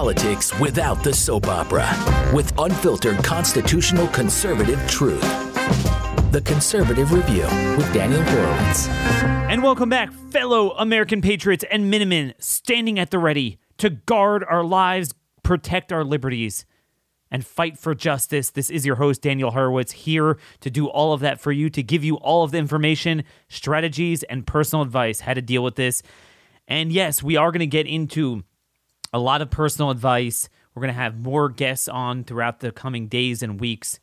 Politics without the soap opera, with unfiltered constitutional conservative truth. The Conservative Review with Daniel Horowitz. And welcome back, fellow American patriots and Minutemen standing at the ready to guard our lives, protect our liberties, and fight for justice. This is your host, Daniel Horowitz, here to do all of that for you, to give you all of the information, strategies, and personal advice how to deal with this. And yes, we are going to get into a lot of personal advice. We're going to have more guests on throughout the coming days and weeks.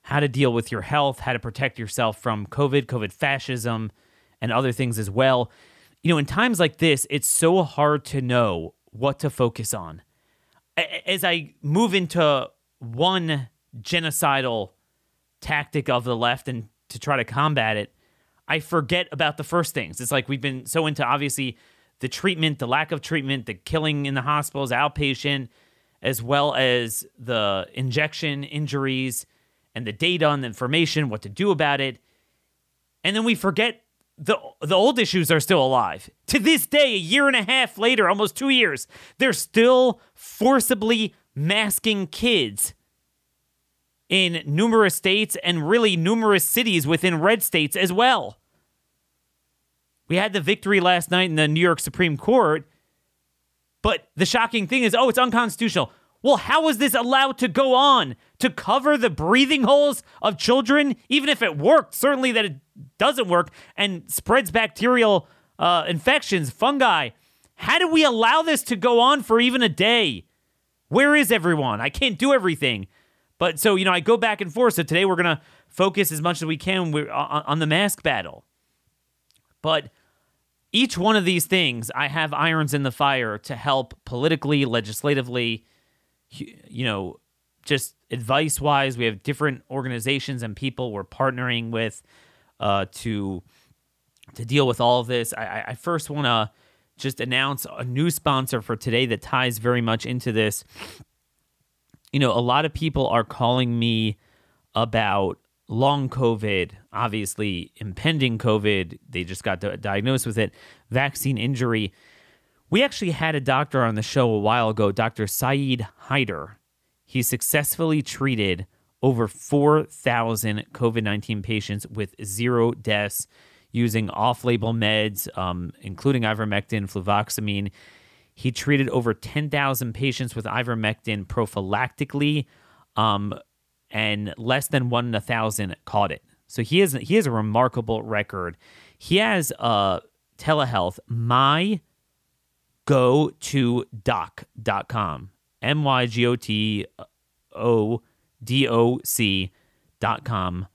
How to deal with your health, how to protect yourself from COVID, COVID fascism, and other things as well. You know, in times like this, it's so hard to know what to focus on. As I move into one genocidal tactic of the left and to try to combat it, I forget about the first things. It's like we've been so into, obviously, the treatment, the lack of treatment, the killing in the hospitals, outpatient, as well as the injection injuries, and the data and the information, what to do about it. And then we forget the old issues are still alive. To this day, a year and a half later, almost 2 years, they're still forcibly masking kids in numerous states and really numerous cities within red states as well. We had the victory last night in the New York Supreme Court, but the shocking thing is, oh, it's unconstitutional. Well, how is this allowed to go on? To cover the breathing holes of children, even if it worked, certainly that it doesn't work and spreads bacterial infections, fungi. How do we allow this to go on for even a day? Where is everyone? I can't do everything. But so, you know, I go back and forth. So today we're going to focus as much as we can on the mask battle. But each one of these things, I have irons in the fire to help politically, legislatively, you know, just advice-wise. We have different organizations and people we're partnering with to deal with all of this. I first want to just announce a new sponsor for today that ties very much into this. You know, a lot of people are calling me about long COVID, obviously impending COVID. They just got diagnosed with it, vaccine injury. We actually had a doctor on the show a while ago, Dr. Saeed Haider. He successfully treated over 4,000 COVID-19 patients with zero deaths using off-label meds, including ivermectin, fluvoxamine. He treated over 10,000 patients with ivermectin prophylactically, and less than 1 in 1,000 caught it. So he has a remarkable record. He has telehealth, mygotodoc.com. mygotodoc.com,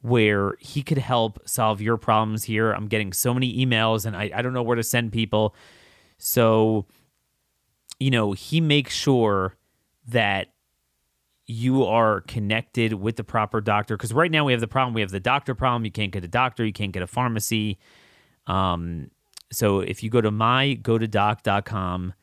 where he could help solve your problems here. I'm getting so many emails, and I don't know where to send people. So, you know, he makes sure that you are connected with the proper doctor. Because right now we have the problem. We have the doctor problem. You can't get a doctor. You can't get a pharmacy. So if you go to mygotodoc.com,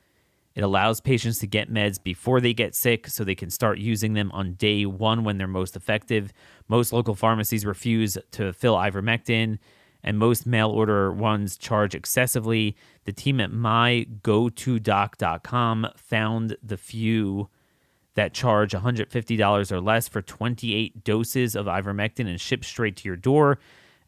it allows patients to get meds before they get sick so they can start using them on day one when they're most effective. Most local pharmacies refuse to fill ivermectin, and most mail-order ones charge excessively. The team at mygotodoc.com found the few that charge $150 or less for 28 doses of ivermectin and ship straight to your door.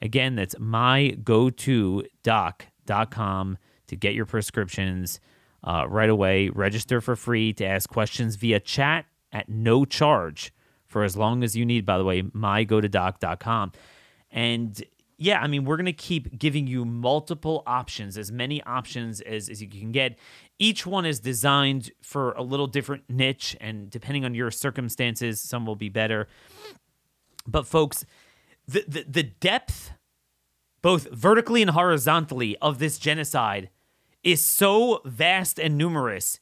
Again, that's mygotodoc.com to get your prescriptions right away. Register for free to ask questions via chat at no charge for as long as you need, by the way, mygotodoc.com. And yeah, I mean, we're going to keep giving you multiple options, as many options as you can get. Each one is designed for a little different niche, and depending on your circumstances, some will be better. But folks, the depth, both vertically and horizontally, of this genocide is so vast and numerous.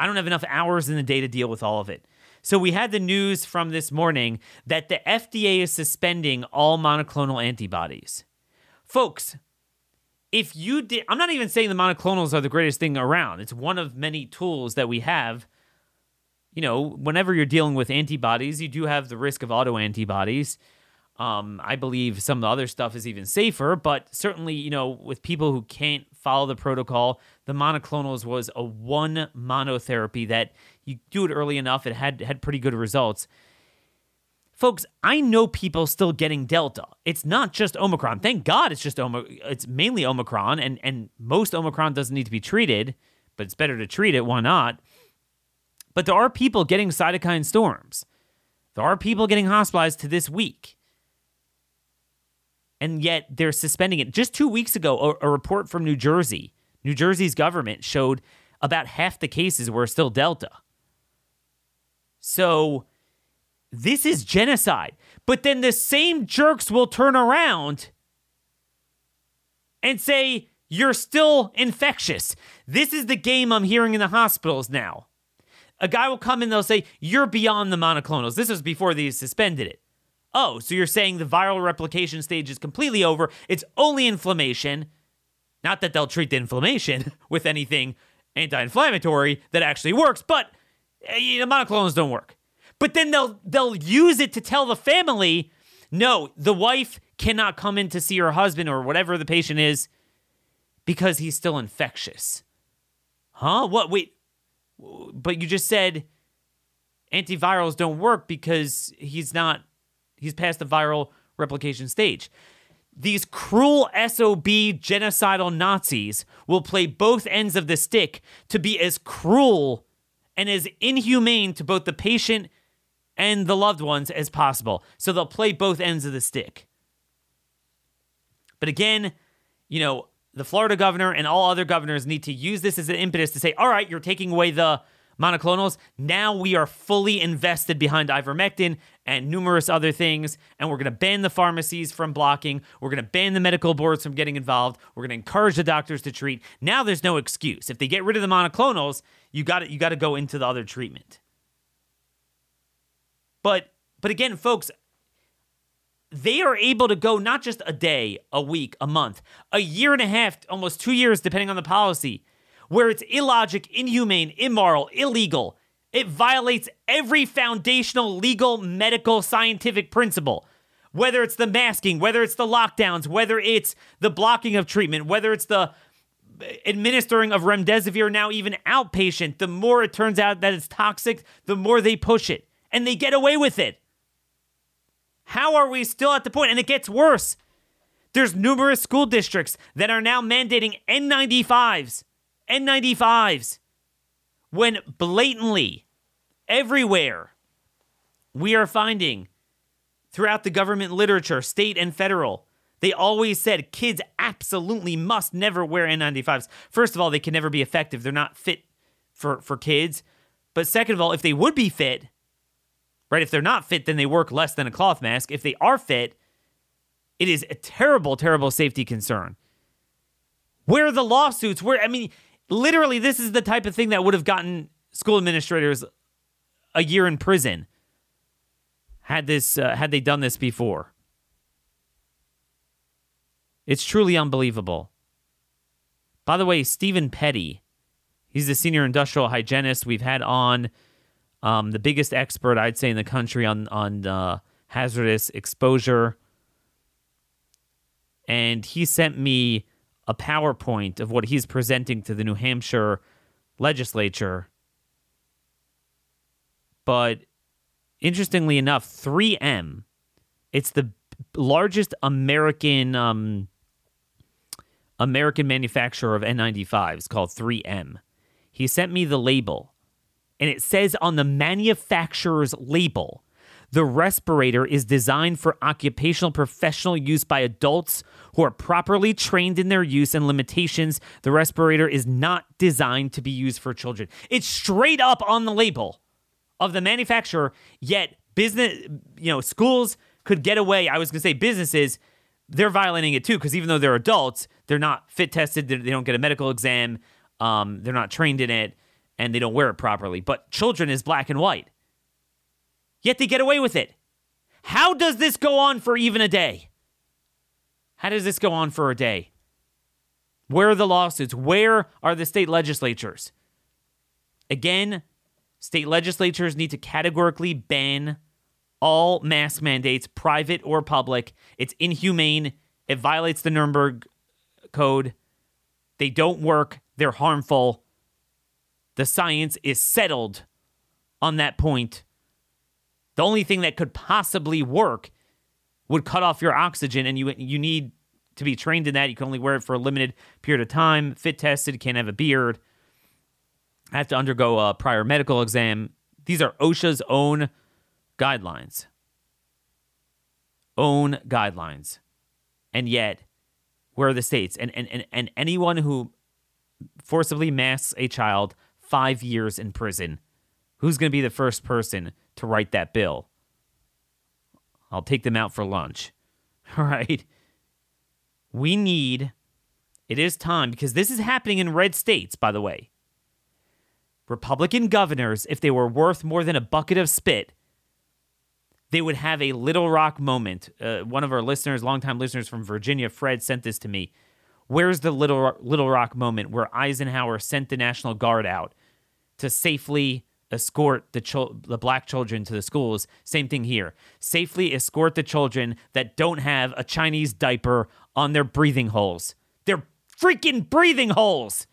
I don't have enough hours in the day to deal with all of it. So we had the news from this morning that the FDA is suspending all monoclonal antibodies. Folks, if you did, I'm not even saying the monoclonals are the greatest thing around. It's one of many tools that we have. You know, whenever you're dealing with antibodies, you do have the risk of autoantibodies. I believe some of the other stuff is even safer, but certainly, you know, with people who can't follow the protocol, the monoclonals was a one monotherapy that you do it early enough, it had pretty good results. Folks, I know people still getting Delta. It's not just Omicron. Thank God it's just it's mainly Omicron, and most Omicron doesn't need to be treated, but it's better to treat it. Why not? But there are people getting cytokine storms. There are people getting hospitalized to this week. And yet they're suspending it. Just 2 weeks ago, a report from New Jersey, New Jersey's government showed about half the cases were still Delta. So this is genocide. But then the same jerks will turn around and say, you're still infectious. This is the game I'm hearing in the hospitals now. A guy will come in, they'll say, you're beyond the monoclonals. This was before they suspended it. Oh, so you're saying the viral replication stage is completely over. It's only inflammation. Not that they'll treat the inflammation with anything anti-inflammatory that actually works, but the monoclonals don't work. But then they'll use it to tell the family, no, the wife cannot come in to see her husband or whatever the patient is because he's still infectious. Huh? What? Wait. But you just said antivirals don't work because he's past the viral replication stage. These cruel SOB genocidal Nazis will play both ends of the stick to be as cruel and as inhumane to both the patient and the loved ones as possible. So they'll play both ends of the stick. But again, you know, the Florida governor and all other governors need to use this as an impetus to say, all right, you're taking away the monoclonals. Now we are fully invested behind ivermectin and numerous other things. And we're going to ban the pharmacies from blocking. We're going to ban the medical boards from getting involved. We're going to encourage the doctors to treat. Now there's no excuse. If they get rid of the monoclonals, you got to go into the other treatment. But again, folks, they are able to go not just a day, a week, a month, a year and a half, almost 2 years, depending on the policy, where it's illogic, inhumane, immoral, illegal. It violates every foundational legal, medical, scientific principle, whether it's the masking, whether it's the lockdowns, whether it's the blocking of treatment, whether it's the administering of remdesivir, now even outpatient. The more it turns out that it's toxic, the more they push it, and they get away with it. How are we still at the point? And it gets worse. There's numerous school districts that are now mandating N95s, when blatantly everywhere we are finding throughout the government literature, state and federal, they always said kids absolutely must never wear N95s. First of all, they can never be effective. They're not fit for kids. But second of all, if they would be fit, right? If they're not fit, then they work less than a cloth mask. If they are fit, it is a terrible, terrible safety concern. Where are the lawsuits? Literally, this is the type of thing that would have gotten school administrators a year in prison had they done this before. It's truly unbelievable. By the way, Stephen Petty, he's the senior industrial hygienist we've had on. The biggest expert, I'd say, in the country on hazardous exposure. And he sent me a PowerPoint of what he's presenting to the New Hampshire legislature. But interestingly enough, 3M, it's the largest American manufacturer of N95s, called 3M. He sent me the label. And it says on the manufacturer's label, the respirator is designed for occupational professional use by adults who are properly trained in their use and limitations. The respirator is not designed to be used for children. It's straight up on the label of the manufacturer, yet business, schools could get away. I was going to say businesses, they're violating it too, because even though they're adults, they're not fit tested. They don't get a medical exam. They're not trained in it. And they don't wear it properly. But children is black and white. Yet they get away with it. How does this go on for even a day? How does this go on for a day? Where are the lawsuits? Where are the state legislatures? Again, state legislatures need to categorically ban all mask mandates, private or public. It's inhumane. It violates the Nuremberg Code. They don't work. They're harmful. The science is settled on that point. The only thing that could possibly work would cut off your oxygen, and you need to be trained in that. You can only wear it for a limited period of time, fit tested, can't have a beard, have to undergo a prior medical exam. These are OSHA's own guidelines. Own guidelines. And yet, where are the states? And anyone who forcibly masks a child, 5 years in prison. Who's going to be the first person to write that bill? I'll take them out for lunch. All right? It is time, because this is happening in red states, by the way. Republican governors, if they were worth more than a bucket of spit, they would have a Little Rock moment. One of our listeners, longtime listeners from Virginia, Fred, sent this to me. Where's the Little Rock moment where Eisenhower sent the National Guard out to safely escort the black children to the schools? Same thing here. Safely escort the children that don't have a Chinese diaper on their breathing holes. Their freaking breathing holes!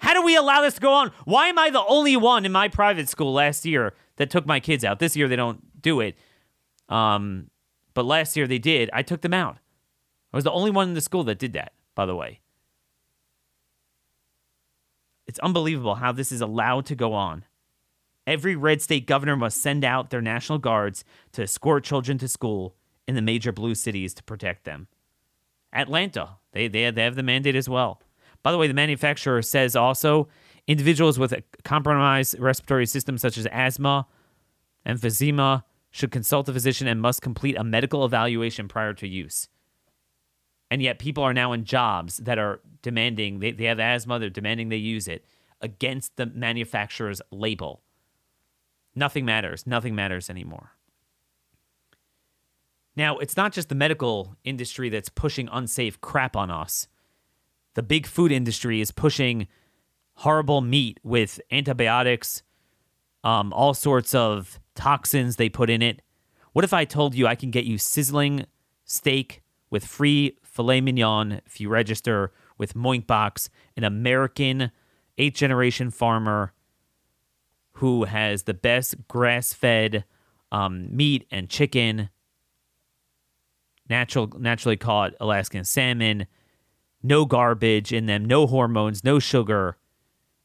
How do we allow this to go on? Why am I the only one in my private school last year that took my kids out? This year they don't do it. But last year they did. I took them out. I was the only one in the school that did that, by the way. It's unbelievable how this is allowed to go on. Every red state governor must send out their National Guards to escort children to school in the major blue cities to protect them. Atlanta, they have the mandate as well. By the way, the manufacturer says also individuals with a compromised respiratory system such as asthma, emphysema, should consult a physician and must complete a medical evaluation prior to use. And yet people are now in jobs that are demanding, they have asthma, they're demanding they use it against the manufacturer's label. Nothing matters. Nothing matters anymore. Now, it's not just the medical industry that's pushing unsafe crap on us. The big food industry is pushing horrible meat with antibiotics, all sorts of toxins they put in it. What if I told you I can get you sizzling steak with free filet mignon if you register with Moinkbox, an American 8th-generation farmer who has the best grass-fed meat and chicken, naturally caught Alaskan salmon, no garbage in them, no hormones, no sugar,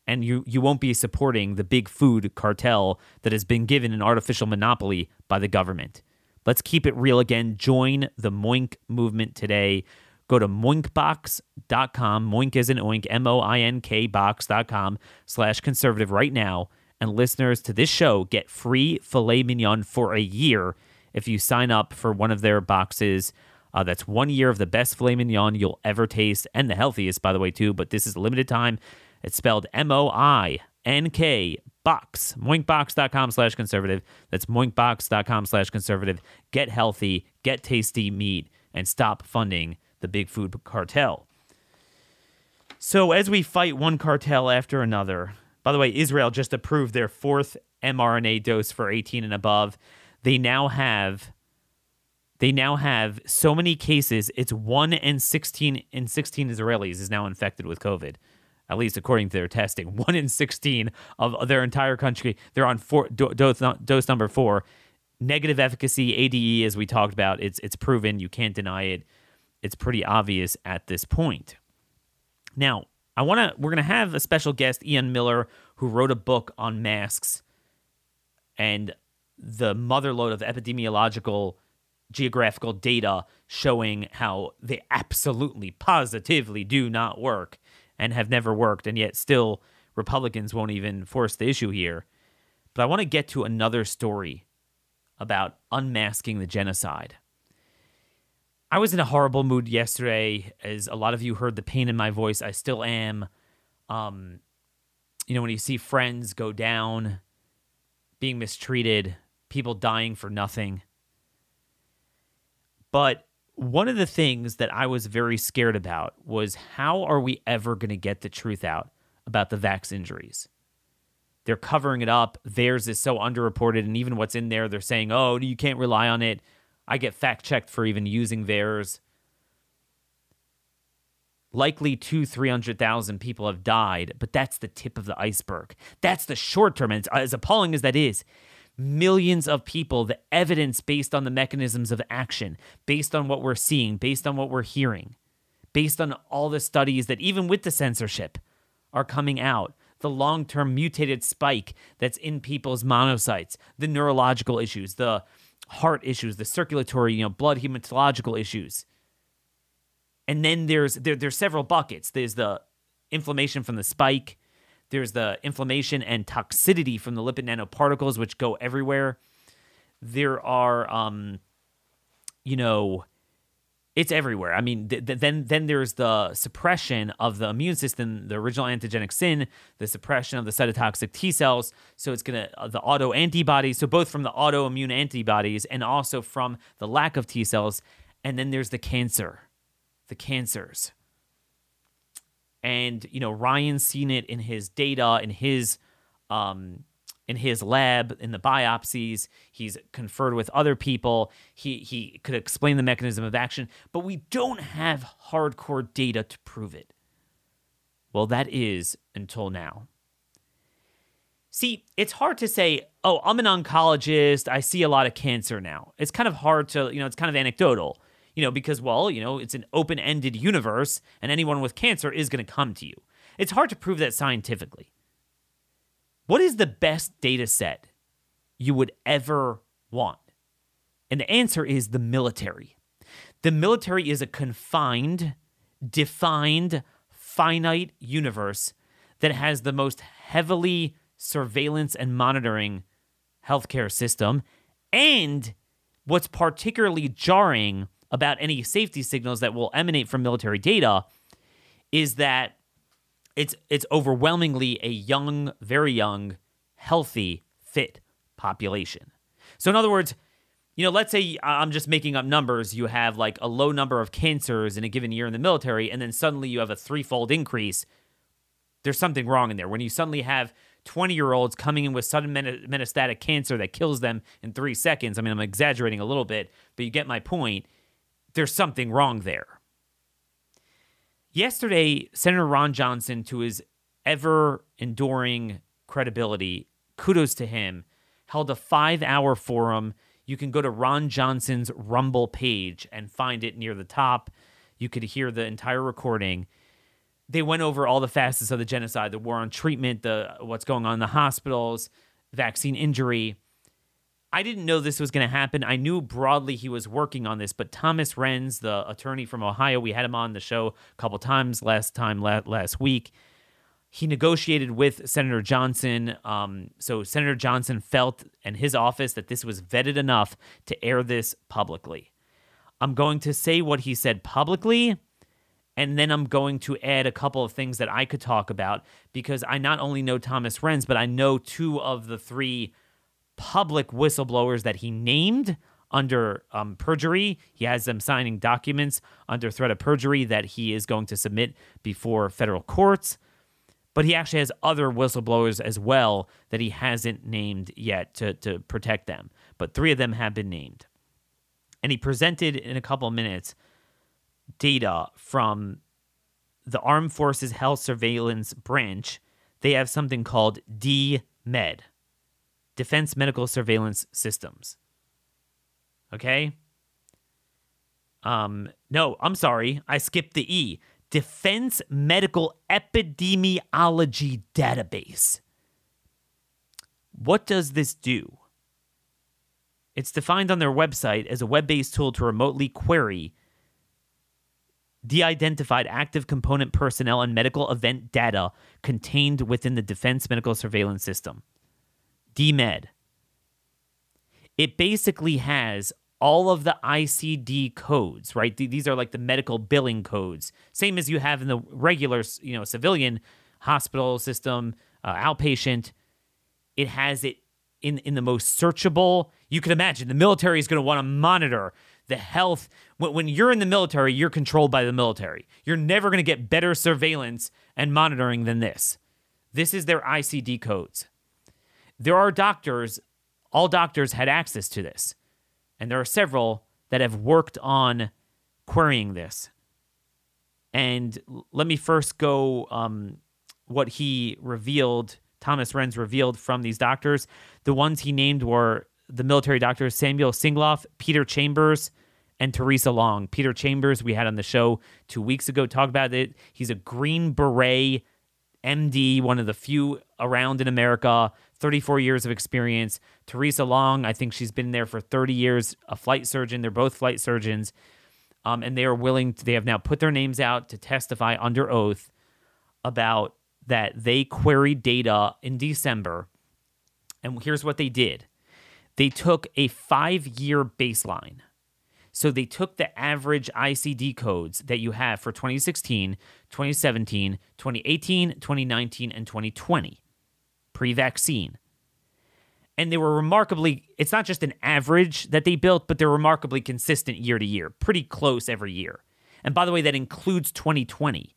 and you won't be supporting the big food cartel that has been given an artificial monopoly by the government. Let's keep it real again. Join the Moink movement today. Go to Moinkbox.com. Moink is an oink, M-O-I-N-K box.com /conservative right now. And listeners to this show get free filet mignon for a year if you sign up for one of their boxes. That's 1 year of the best filet mignon you'll ever taste, and the healthiest, by the way, too. But this is a limited time. It's spelled M-O-I-N-K box. Moinkbox.com /conservative. That's Moinkbox.com /conservative. Get healthy, get tasty meat, and stop funding the big food cartel. So as we fight one cartel after another. By the way, Israel just approved their 4th mRNA dose for 18 and above. They now have so many cases. It's 1 in 16 Israelis is now infected with COVID, at least according to their testing. 1 in 16 of their entire country. They're on dose number 4. Negative efficacy, ADE, as we talked about. It's proven. You can't deny it. It's pretty obvious at this point. Now, we're going to have a special guest, Ian Miller, who wrote a book on masks and the motherlode of epidemiological geographical data showing how they absolutely, positively do not work and have never worked, and yet still Republicans won't even force the issue here. But I want to get to another story about unmasking the genocide. I was in a horrible mood yesterday, as a lot of you heard the pain in my voice. I still am. When you see friends go down, being mistreated, people dying for nothing. But one of the things that I was very scared about was, how are we ever going to get the truth out about the vax injuries? They're covering it up. Theirs is so underreported, and even what's in there, they're saying, oh, you can't rely on it. I get fact-checked for even using theirs. Likely 200,000 to 300,000 people have died, but that's the tip of the iceberg. That's the short term. And as appalling as that is, millions of people, the evidence based on the mechanisms of action, based on what we're seeing, based on what we're hearing, based on all the studies that even with the censorship are coming out, the long-term mutated spike that's in people's monocytes, the neurological issues, the heart issues, the circulatory, blood hematological issues. And then there's several buckets. There's the inflammation from the spike. There's the inflammation and toxicity from the lipid nanoparticles, which go everywhere. There are, it's everywhere. I mean, then there's the suppression of the immune system, the original antigenic sin, the suppression of the cytotoxic T cells. So it's going to the auto antibodies. So both from the autoimmune antibodies and also from the lack of T cells. And then there's the cancer, the cancers. And, Ryan's seen it in his data, in his lab, in the biopsies. He's conferred with other people. He could explain the mechanism of action, but we don't have hardcore data to prove it. Well, that is until now. See, it's hard to say, oh, I'm an oncologist. I see a lot of cancer now. It's kind of hard to, it's kind of anecdotal, because, it's an open-ended universe and anyone with cancer is going to come to you. It's hard to prove that scientifically. What is the best data set you would ever want? And the answer is the military. The military is a confined, defined, finite universe that has the most heavily surveillance and monitoring healthcare system. And what's particularly jarring about any safety signals that will emanate from military data is that it's overwhelmingly a young, very young, healthy, fit population. So in other words, let's say I'm just making up numbers. You have like a low number of cancers in a given year in the military, and then suddenly you have a threefold increase. There's something wrong in there. When you suddenly have 20-year-olds coming in with sudden metastatic cancer that kills them in 3 seconds. I mean, I'm exaggerating a little bit, but you get my point. There's something wrong there. Yesterday, Senator Ron Johnson, to his ever-enduring credibility, kudos to him, held a 5-hour forum. You can go to Ron Johnson's Rumble page and find it near the top. You could hear the entire recording. They went over all the facets of the genocide, the war on treatment, what's going on in the hospitals, vaccine injury. I didn't know this was going to happen. I knew broadly he was working on this, but Thomas Renz, the attorney from Ohio, we had him on the show a couple times last week. He negotiated with Senator Johnson. So Senator Johnson felt in his office that this was vetted enough to air this publicly. I'm going to say what he said publicly, and then I'm going to add a couple of things that I could talk about because I not only know Thomas Renz, but I know 2 of the 3 public whistleblowers that he named under perjury. He has them signing documents under threat of perjury that he is going to submit before federal courts. But he actually has other whistleblowers as well that he hasn't named yet to protect them. But 3 of them have been named. And he presented in a couple of minutes data from the Armed Forces Health Surveillance Branch. They have something called DMED, Defense Medical Surveillance Systems. Okay? No, I'm sorry. I skipped the E. Defense Medical Epidemiology Database. What does this do? It's defined on their website as a web-based tool to remotely query de-identified active component personnel and medical event data contained within the Defense Medical Surveillance System, DMED. It basically has all of the ICD codes, right? These are like the medical billing codes, same as you have in the regular, civilian hospital system, outpatient. It has it in the most searchable. You can imagine the military is going to want to monitor the health. When you're in the military, you're controlled by the military. You're never going to get better surveillance and monitoring than this. This is their ICD codes. There are doctors, all doctors had access to this. And there are several that have worked on querying this. And let me first go what he revealed, Thomas Renz revealed from these doctors. The ones he named were the military doctors Samuel Singloff, Peter Chambers, and Teresa Long. Peter Chambers, we had on the show 2 weeks ago, talk about it. He's a Green Beret MD, one of the few around in America, 34 years of experience. Teresa Long, I think she's been there for 30 years, a flight surgeon. They're both flight surgeons. And they are willing to, they have now put their names out to testify under oath about that they queried data in December. And here's what they did. They took a 5-year baseline. So they took the average ICD codes that you have for 2016, 2017, 2018, 2019, and 2020, pre-vaccine. And they were remarkably, it's not just an average that they built, but they're remarkably consistent year to year, pretty close every year. And by the way, that includes 2020.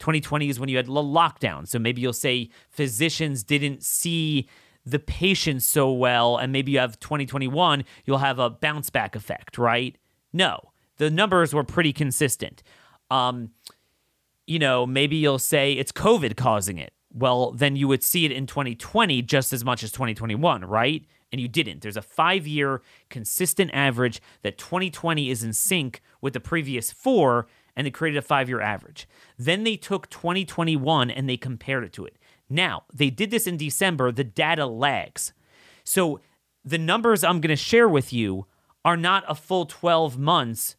2020 is when you had the lockdown. So maybe you'll say physicians didn't see the patient so well, and maybe you have 2021, you'll have a bounce back effect, right? No, the numbers were pretty consistent. You know, maybe you'll say it's COVID causing it. Well, then you would see it in 2020 just as much as 2021, right? And you didn't. There's a 5-year consistent average that 2020 is in sync with the previous 4, and they created a 5-year average. Then they took 2021 and they compared it to it. Now, they did this in December. The data lags. So the numbers I'm going to share with you are not a full 12 months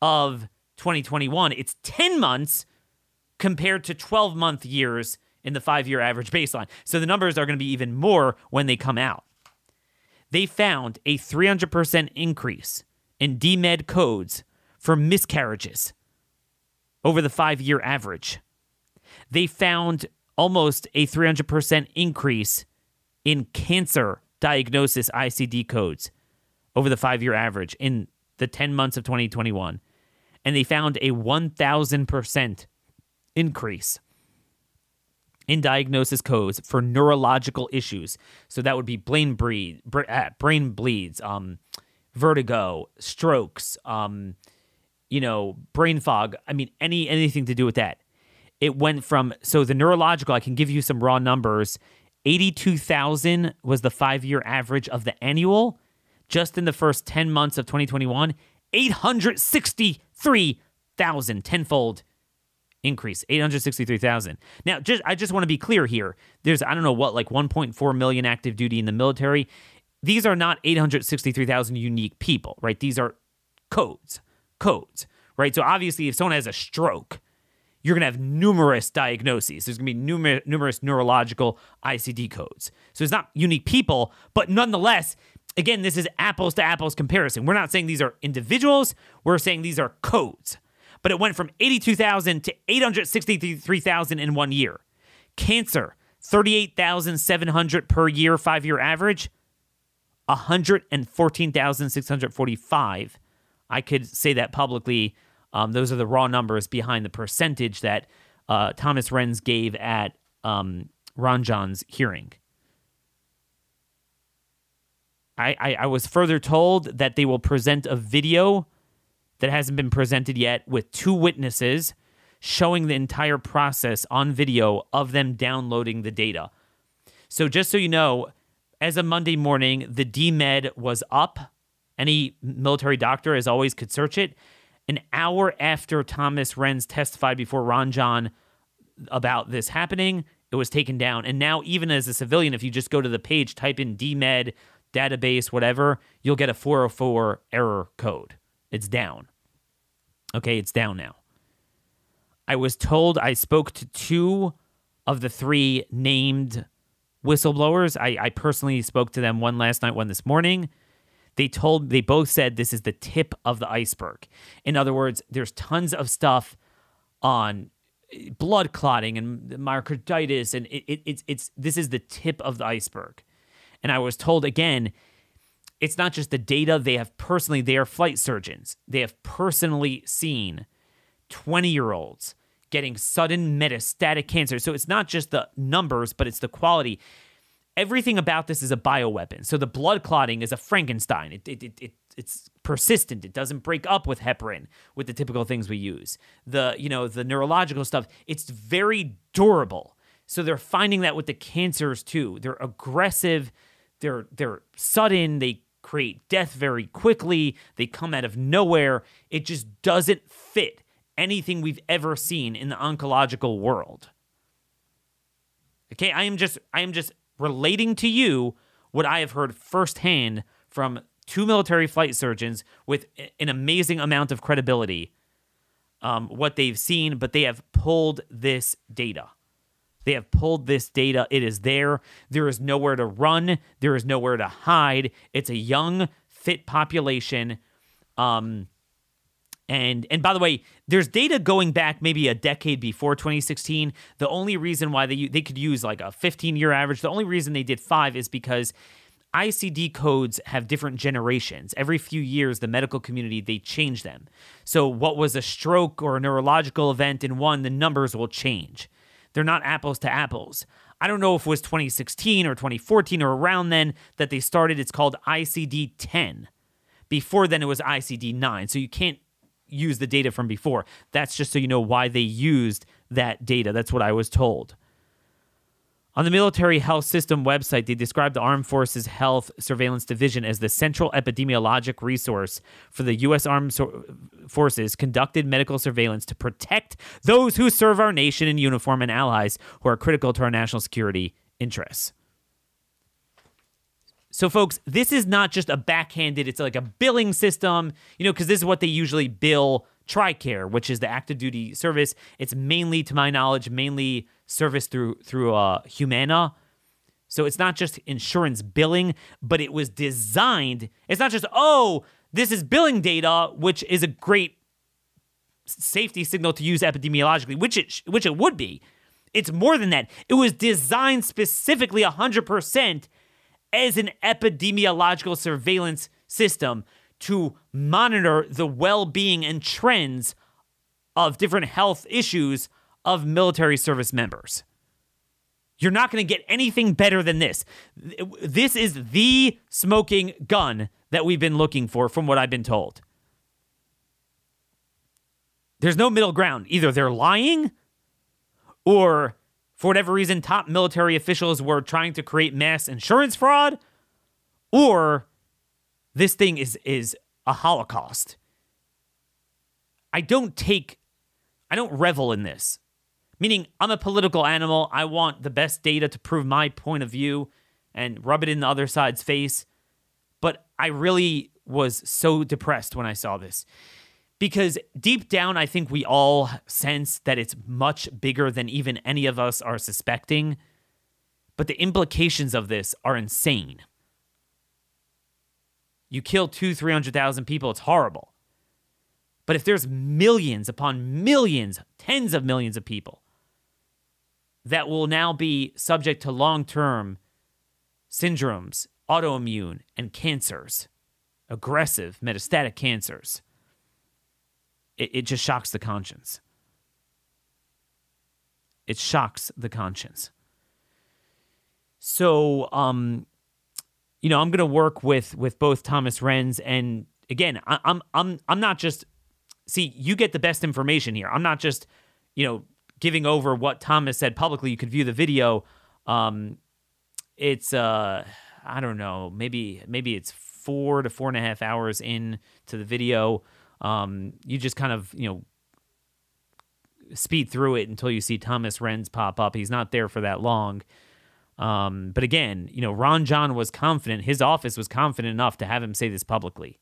of 2021. It's 10 months compared to 12-month years in the 5-year average baseline. So the numbers are going to be even more when they come out. They found a 300% increase in DMED codes for miscarriages over the 5-year average. They found almost a 300% increase in cancer diagnosis ICD codes over the 5-year average in the 10 months of 2021. And they found a 1,000% increase in diagnosis codes for neurological issues. So that would be brain bleeds, vertigo, strokes, brain fog. I mean, anything to do with that. It went from, so the neurological, I can give you some raw numbers. 82,000 was the 5-year average of the annual. Just in the first 10 months of 2021, 863,000, tenfold increase, 863,000. Now, I just want to be clear here. There's, 1.4 million active duty in the military. These are not 863,000 unique people, right? These are codes, right? So obviously, if someone has a stroke, you're going to have numerous diagnoses. There's going to be numerous neurological ICD codes. So it's not unique people, but nonetheless, again, this is apples to apples comparison. We're not saying these are individuals. We're saying these are codes. But it went from 82,000 to 863,000 in 1 year. Cancer, 38,700 per year, 5-year average, 114,645. I could say that publicly. Those are the raw numbers behind the percentage that Thomas Renz gave at Ron John's hearing. I was further told that they will present a video that hasn't been presented yet with 2 witnesses showing the entire process on video of them downloading the data. So just so you know, as of Monday morning, the DMED was up. Any military doctor, as always, could search it. An hour after Thomas Renz testified before Ron John about this happening, it was taken down. And now, even as a civilian, if you just go to the page, type in DMED, database, whatever, you'll get a 404 error code. It's down. Okay, it's down now. I was told, I spoke to 2 of the 3 named whistleblowers. I personally spoke to them, one last night, one this morning. They both said this is the tip of the iceberg. In other words, there's tons of stuff on blood clotting and myocarditis, and this is the tip of the iceberg. And I was told, again, it's not just the data they have personally. They are flight surgeons. They have personally seen 20-year-olds getting sudden metastatic cancer. So it's not just the numbers, but it's the quality. Everything about this is a bioweapon. So the blood clotting is a Frankenstein. It it's persistent. It doesn't break up with heparin, with the typical things we use. The neurological stuff, it's very durable. So they're finding that with the cancers too. They're aggressive, they're sudden, they create death very quickly, they come out of nowhere. It just doesn't fit anything we've ever seen in the oncological world. Okay, I am just relating to you what I have heard firsthand from two military flight surgeons with an amazing amount of credibility, what they've seen, but they have pulled this data. They have pulled this data. It is there. There is nowhere to run. There is nowhere to hide. It's a young, fit population. And by the way, there's data going back maybe a decade before 2016. The only reason why they could use like a 15-year average, the only reason they did 5 is because ICD codes have different generations. Every few years, the medical community, they change them. So what was a stroke or a neurological event in one, the numbers will change. They're not apples to apples. I don't know if it was 2016 or 2014 or around then that they started. It's called ICD-10. Before then, it was ICD-9. So you can't use the data from before. That's just so you know why they used that data. That's what I was told. On the Military Health System website, they described the Armed Forces Health Surveillance Division as the central epidemiologic resource for the U.S. Armed Forces conducted medical surveillance to protect those who serve our nation in uniform and allies who are critical to our national security interests. So, folks, this is not just a backhanded, it's like a billing system, because this is what they usually bill TRICARE, which is the active duty service. It's mainly, to my knowledge, service through Humana. So it's not just insurance billing, but it was designed. It's not just, this is billing data, which is a great safety signal to use epidemiologically, which it would be. It's more than that. It was designed specifically 100% as an epidemiological surveillance system to monitor the well-being and trends of different health issues of military service members. You're not going to get anything better than this. This is the smoking gun that we've been looking for, from what I've been told. There's no middle ground. Either they're lying, or for whatever reason, top military officials were trying to create mass insurance fraud, or this thing is a holocaust. I don't revel in this. Meaning, I'm a political animal. I want the best data to prove my point of view and rub it in the other side's face. But I really was so depressed when I saw this. Because deep down, I think we all sense that it's much bigger than even any of us are suspecting. But the implications of this are insane. You kill 300,000 people, it's horrible. But if there's millions upon millions, tens of millions of people that will now be subject to long-term syndromes, autoimmune, and cancers, aggressive metastatic cancers, it just shocks the conscience. It shocks the conscience. So, I'm going to work with both Thomas Renz and, again, I'm not just, you get the best information here. I'm not just, giving over what Thomas said publicly. You could view the video. It's, I don't know, maybe it's 4 to 4.5 hours into the video. You just kind of, speed through it until you see Thomas Renz pop up. He's not there for that long. But again, Ron John was confident. His office was confident enough to have him say this publicly.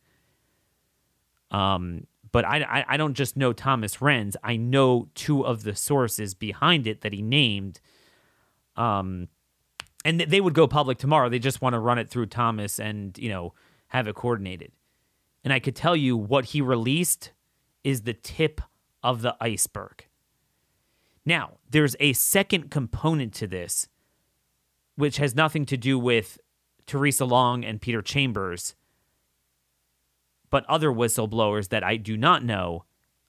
But I don't just know Thomas Renz. I know two of the sources behind it that he named. And they would go public tomorrow. They just want to run it through Thomas and, have it coordinated. And I could tell you what he released is the tip of the iceberg. Now, there's a second component to this, which has nothing to do with Teresa Long and Peter Chambers, but other whistleblowers that I do not know,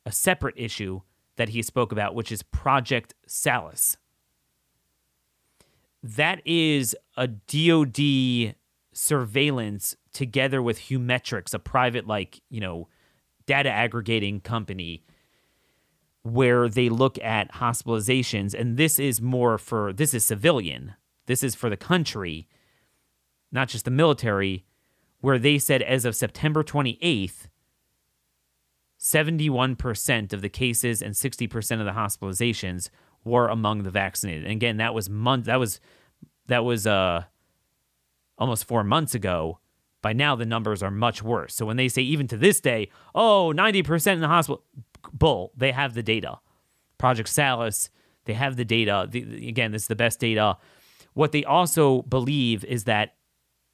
a separate issue that he spoke about, which is Project SALUS. That is a DOD surveillance together with Humetrics, a private, data aggregating company where they look at hospitalizations. And this is civilian. This is for the country, not just the military, where they said as of September 28th, 71% of the cases and 60% of the hospitalizations were among the vaccinated. And again, that was months. That was almost 4 months ago. By now, the numbers are much worse. So when they say even to this day, 90% in the hospital, bull, they have the data. Project SALUS, they have the data. Again, this is the best data. What they also believe is that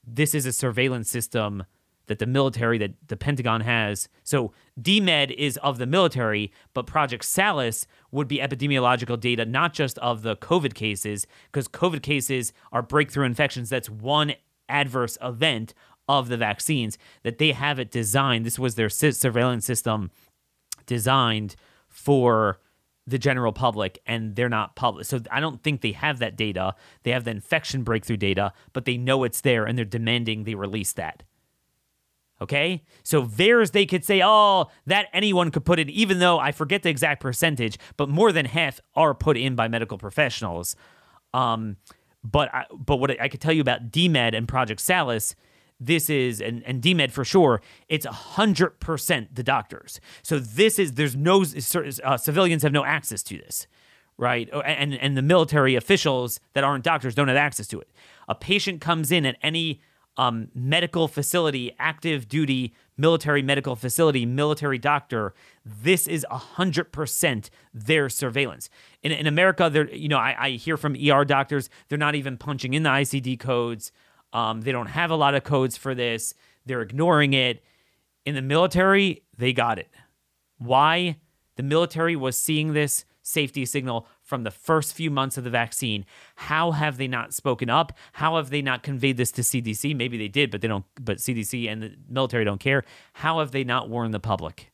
this is a surveillance system that the military, that the Pentagon has. So DMED is of the military, but Project SALUS would be epidemiological data, not just of the COVID cases, because COVID cases are breakthrough infections. That's one adverse event of the vaccines, that they have it designed. This was their surveillance system designed for the general public, and they're not public. So I don't think they have that data. They have the infection breakthrough data, but they know it's there, and they're demanding they release that. Okay? So theirs, they could say, that anyone could put in, even though I forget the exact percentage, but more than half are put in by medical professionals. But what I could tell you about DMED and Project SALUS, this is, and DMED for sure, it's 100% the doctors. So this is, there's no, civilians have no access to this, right? And the military officials that aren't doctors don't have access to it. A patient comes in at any medical facility, active duty, military medical facility, military doctor, this is 100% their surveillance. In America, I hear from ER doctors, they're not even punching in the ICD codes. They don't have a lot of codes for this. They're ignoring it. In the military, they got it. Why? The military was seeing this safety signal from the first few months of the vaccine. How have they not spoken up? How have they not conveyed this to CDC? Maybe they did, but they don't. But CDC and the military don't care. How have they not warned the public?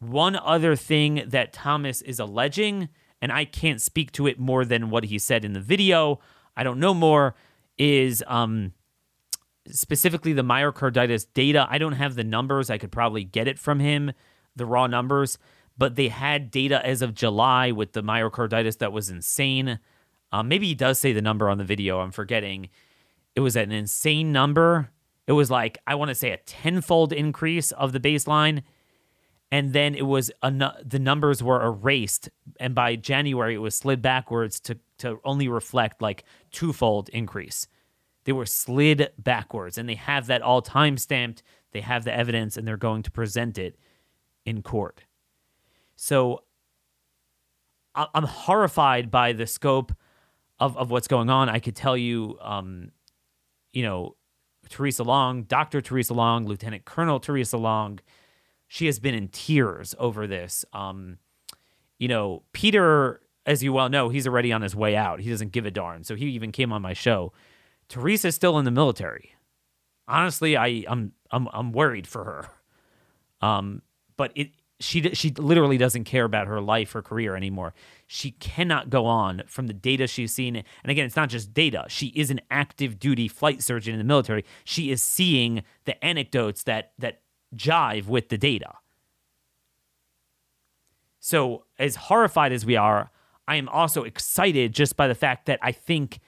One other thing that Thomas is alleging, and I can't speak to it more than what he said in the video, I don't know more, is specifically the myocarditis data. I don't have the numbers. I could probably get it from him, the raw numbers. But they had data as of July with the myocarditis that was insane. Maybe he does say the number on the video. I'm forgetting. It was an insane number. It was like, I want to say a tenfold increase of the baseline. And then it was the numbers were erased. And by January, it was slid backwards to only reflect like twofold increase. They were slid backwards, and they have that all time stamped. They have the evidence, and they're going to present it in court. So I'm horrified by the scope of what's going on. I could tell you, Teresa Long, Dr. Teresa Long, Lieutenant Colonel Teresa Long, she has been in tears over this. Peter, as you well know, he's already on his way out. He doesn't give a darn. So he even came on my show. Teresa's still in the military. Honestly, I'm worried for her. She literally doesn't care about her life or career anymore. She cannot go on from the data she's seen. And again, it's not just data. She is an active duty flight surgeon in the military. She is seeing the anecdotes that jive with the data. So as horrified as we are, I am also excited just by the fact that I think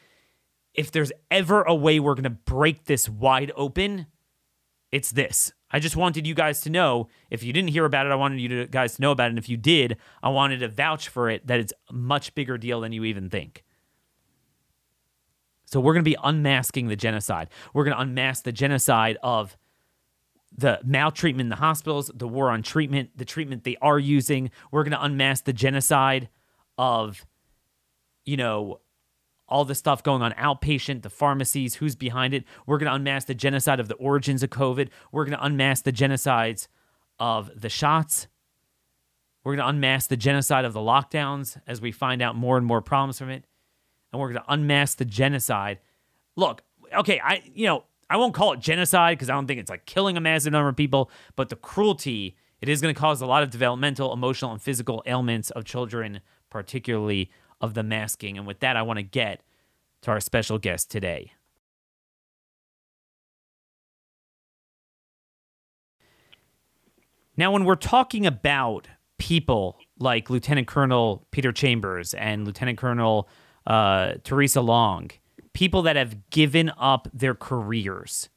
if there's ever a way we're going to break this wide open, it's this. I just wanted you guys to know, if you didn't hear about it, I wanted you guys to know about it. And if you did, I wanted to vouch for it that it's a much bigger deal than you even think. So we're going to be unmasking the genocide. We're going to unmask the genocide of the maltreatment in the hospitals, the war on treatment, the treatment they are using. We're going to unmask the genocide of, all the stuff going on outpatient, the pharmacies, who's behind it. We're going to unmask the genocide of the origins of COVID. We're going to unmask the genocides of the shots. We're going to unmask the genocide of the lockdowns as we find out more and more problems from it. And we're going to unmask the genocide. Look, okay, I won't call it genocide because I don't think it's like killing a massive number of people, but the cruelty, it is going to cause a lot of developmental, emotional, and physical ailments of children, particularly of the masking. And with that, I want to get to our special guest today. Now, when we're talking about people like Lieutenant Colonel Peter Chambers and Lieutenant Colonel Teresa Long, people that have given up their careers,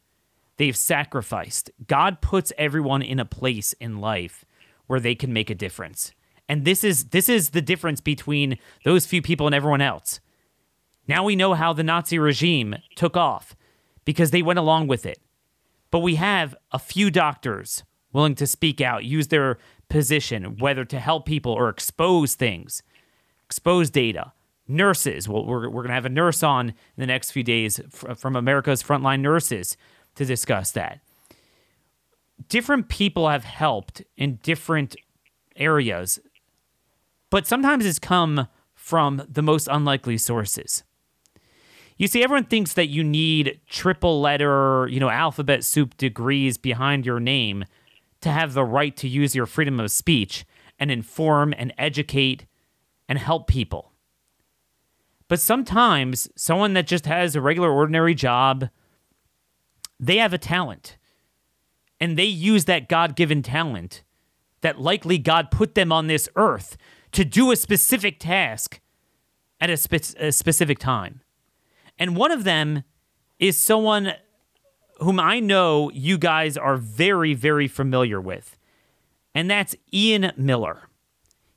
they've sacrificed. God puts everyone in a place in life where they can make a difference. And this is the difference between those few people and everyone else. Now we know how the Nazi regime took off because they went along with it. But we have a few doctors willing to speak out, use their position, whether to help people or expose things, expose data. Nurses. Well, we're going to have a nurse on in the next few days from America's Frontline Nurses to discuss that. Different people have helped in different areas, but sometimes it's come from the most unlikely sources. You see, everyone thinks that you need triple letter, alphabet soup degrees behind your name to have the right to use your freedom of speech and inform and educate and help people. But sometimes someone that just has a regular, ordinary job, they have a talent. And they use that God-given talent that likely God put them on this earth to do a specific task at a specific time. And one of them is someone whom I know you guys are very, very familiar with. And that's Ian Miller.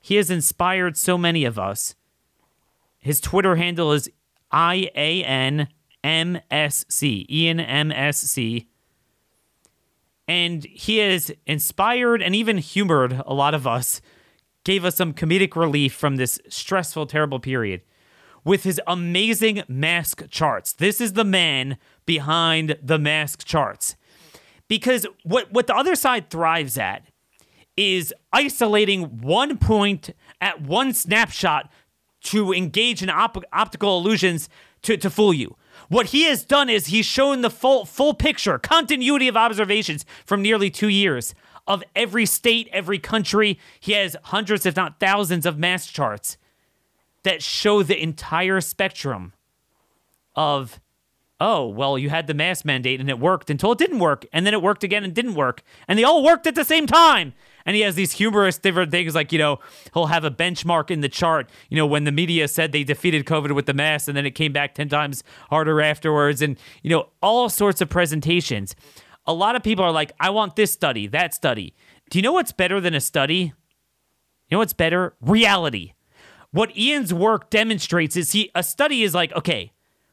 He has inspired so many of us. His Twitter handle is IANMSC, Ian M-S-C. And he has inspired and even humored a lot of us, gave us some comedic relief from this stressful, terrible period with his amazing mask charts. This is the man behind the mask charts. Because what the other side thrives at is isolating one point at one snapshot to engage in optical illusions to fool you. What he has done is he's shown the full picture, continuity of observations from nearly 2 years of every state, every country. He has hundreds, if not thousands, of mask charts that show the entire spectrum of, oh, well, you had the mask mandate and it worked until it didn't work, and then it worked again and didn't work, and they all worked at the same time. And he has these humorous different things like, he'll have a benchmark in the chart, when the media said they defeated COVID with the mask and then it came back 10 times harder afterwards, and, all sorts of presentations. A lot of people are like, I want this study, that study. Do you know what's better than a study? You know what's better? Reality. What Ian's work demonstrates is a study is like, okay,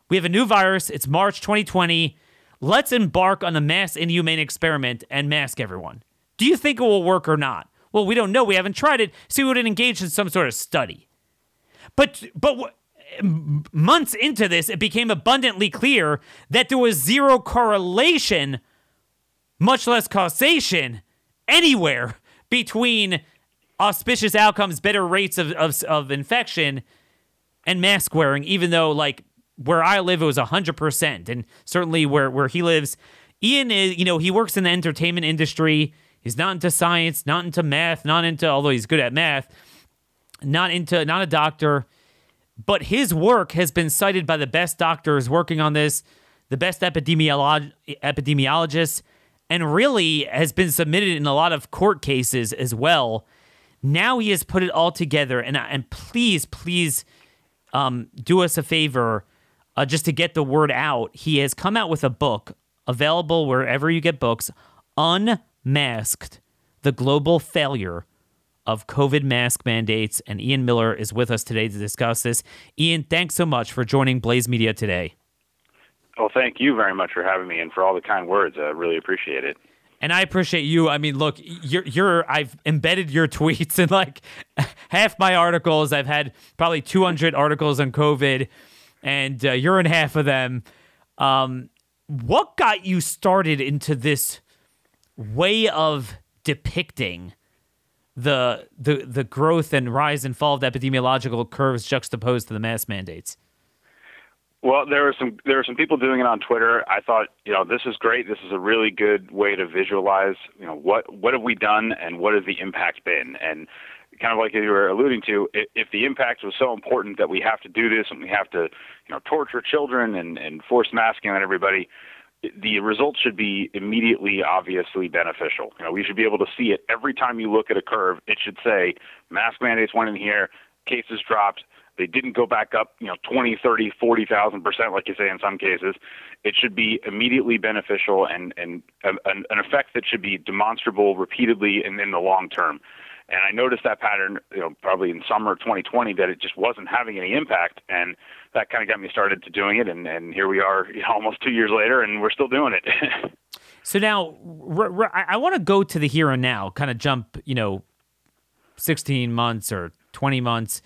we have a new virus. It's March 2020. Let's embark on a mass inhumane experiment and mask everyone. Do you think it will work or not? Well, we don't know. We haven't tried it, so we wouldn't engage in some sort of study. But months into this, it became abundantly clear that there was zero correlation, much less causation, anywhere between auspicious outcomes, better rates of infection, and mask wearing, even though, where I live, it was 100%, and certainly where he lives. Ian is, he works in the entertainment industry. He's not into science, not into math, although he's good at math, not a doctor. But his work has been cited by the best doctors working on this, the best epidemiologists, and really has been submitted in a lot of court cases as well. Now he has put it all together, and please do us a favor just to get the word out. He has come out with a book available wherever you get books, Unmasked, the Global Failure of COVID Mask Mandates. And Ian Miller is with us today to discuss this. Ian, thanks so much for joining Blaze Media today. Well, thank you very much for having me and for all the kind words. I really appreciate it. And I appreciate you. I mean, look, I've embedded your tweets in half my articles. I've had probably 200 articles on COVID, and you're in half of them. What got you started into this way of depicting the growth and rise and fall of the epidemiological curves juxtaposed to the mask mandates? Well, there were some people doing it on Twitter. I thought, this is great. This is a really good way to visualize, what have we done and what has the impact been? And kind of like you were alluding to, if the impact was so important that we have to do this and we have to, torture children and force masking on everybody, the results should be immediately, obviously beneficial. You know, we should be able to see it every time you look at a curve. It should say mask mandates went in here, cases dropped. They didn't go back up, 20, 30, 40,000%, like you say, in some cases. It should be immediately beneficial and an effect that should be demonstrable repeatedly and in the long term. And I noticed that pattern, probably in summer of 2020, that it just wasn't having any impact. And that kind of got me started to doing it. And here we are, almost 2 years later, and we're still doing it. So now I want to go to the here and now, kind of jump, 16 months or 20 months.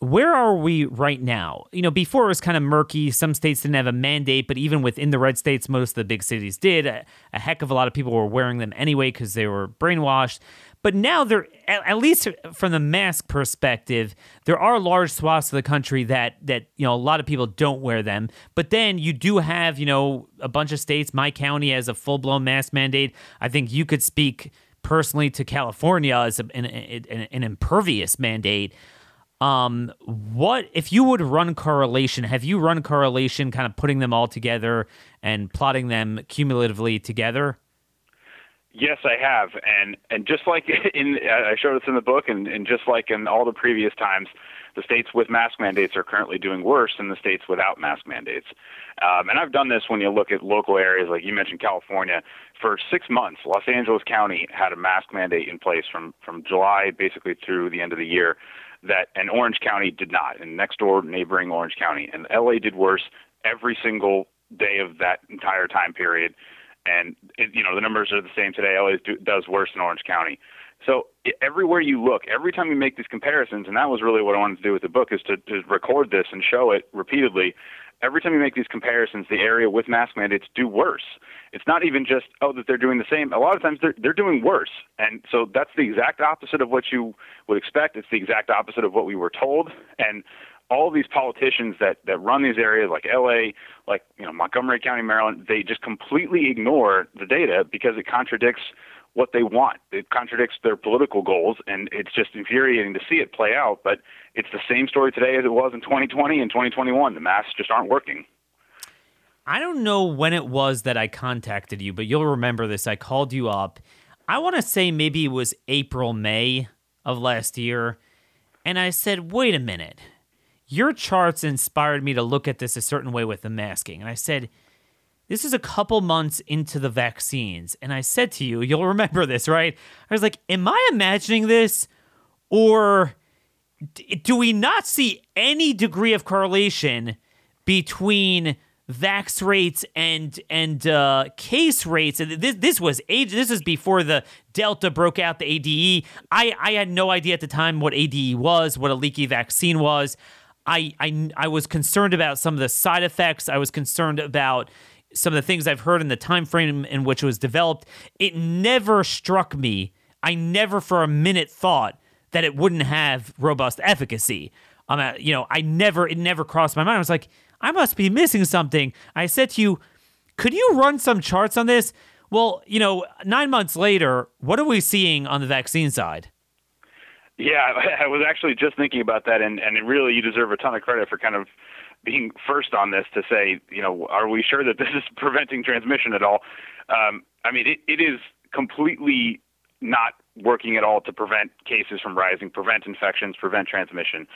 Where are we right now? Before it was kind of murky. Some states didn't have a mandate, but even within the red states, most of the big cities did. A heck of a lot of people were wearing them anyway because they were brainwashed. But now, there, at least from the mask perspective, there are large swaths of the country that a lot of people don't wear them. But then you do have, a bunch of states. My county has a full-blown mask mandate. I think you could speak personally to California as an impervious mandate. What if you would run correlation? Have you run correlation, kind of putting them all together and plotting them cumulatively together? Yes, I have, and just like I showed this in the book, and just like in all the previous times, the states with mask mandates are currently doing worse than the states without mask mandates. And I've done this when you look at local areas, like you mentioned California. For 6 months, Los Angeles County had a mask mandate in place from July basically through the end of the year. And Orange County did not, and next door neighboring Orange County. And LA did worse every single day of that entire time period. And, the numbers are the same today. LA does worse than Orange County. So everywhere you look, every time you make these comparisons, and that was really what I wanted to do with the book, is to record this and show it repeatedly. Every time you make these comparisons, the area with mask mandates do worse. It's not even just, that they're doing the same. A lot of times they're doing worse. And so that's the exact opposite of what you would expect. It's the exact opposite of what we were told. And all these politicians that run these areas like LA, like Montgomery County, Maryland, they just completely ignore the data because it contradicts what they want. It contradicts their political goals, and it's just infuriating to see it play out. But it's the same story today as it was in 2020 and 2021. The masks just aren't working. I don't know when it was that I contacted you, but you'll remember this. I called you up. I want to say maybe it was April, May of last year. And I said, wait a minute. Your charts inspired me to look at this a certain way with the masking. And I said, this is a couple months into the vaccines. And I said to you, you'll remember this, right? I was like, am I imagining this? Or do we not see any degree of correlation between vax rates and case rates? And this was age. This is before the Delta broke out, the ADE. I had no idea at the time what ADE was, what a leaky vaccine was. I was concerned about some of the side effects. I was concerned about some of the things I've heard in the time frame in which it was developed. It never struck me. I never for a minute thought that it wouldn't have robust efficacy. It never crossed my mind. I was like, I must be missing something. I said to you, could you run some charts on this? Well, 9 months later, what are we seeing on the vaccine side? Yeah, I was actually just thinking about that, and really you deserve a ton of credit for kind of being first on this to say, are we sure that this is preventing transmission at all? It is completely not working at all to prevent cases from rising, prevent infections, prevent transmission.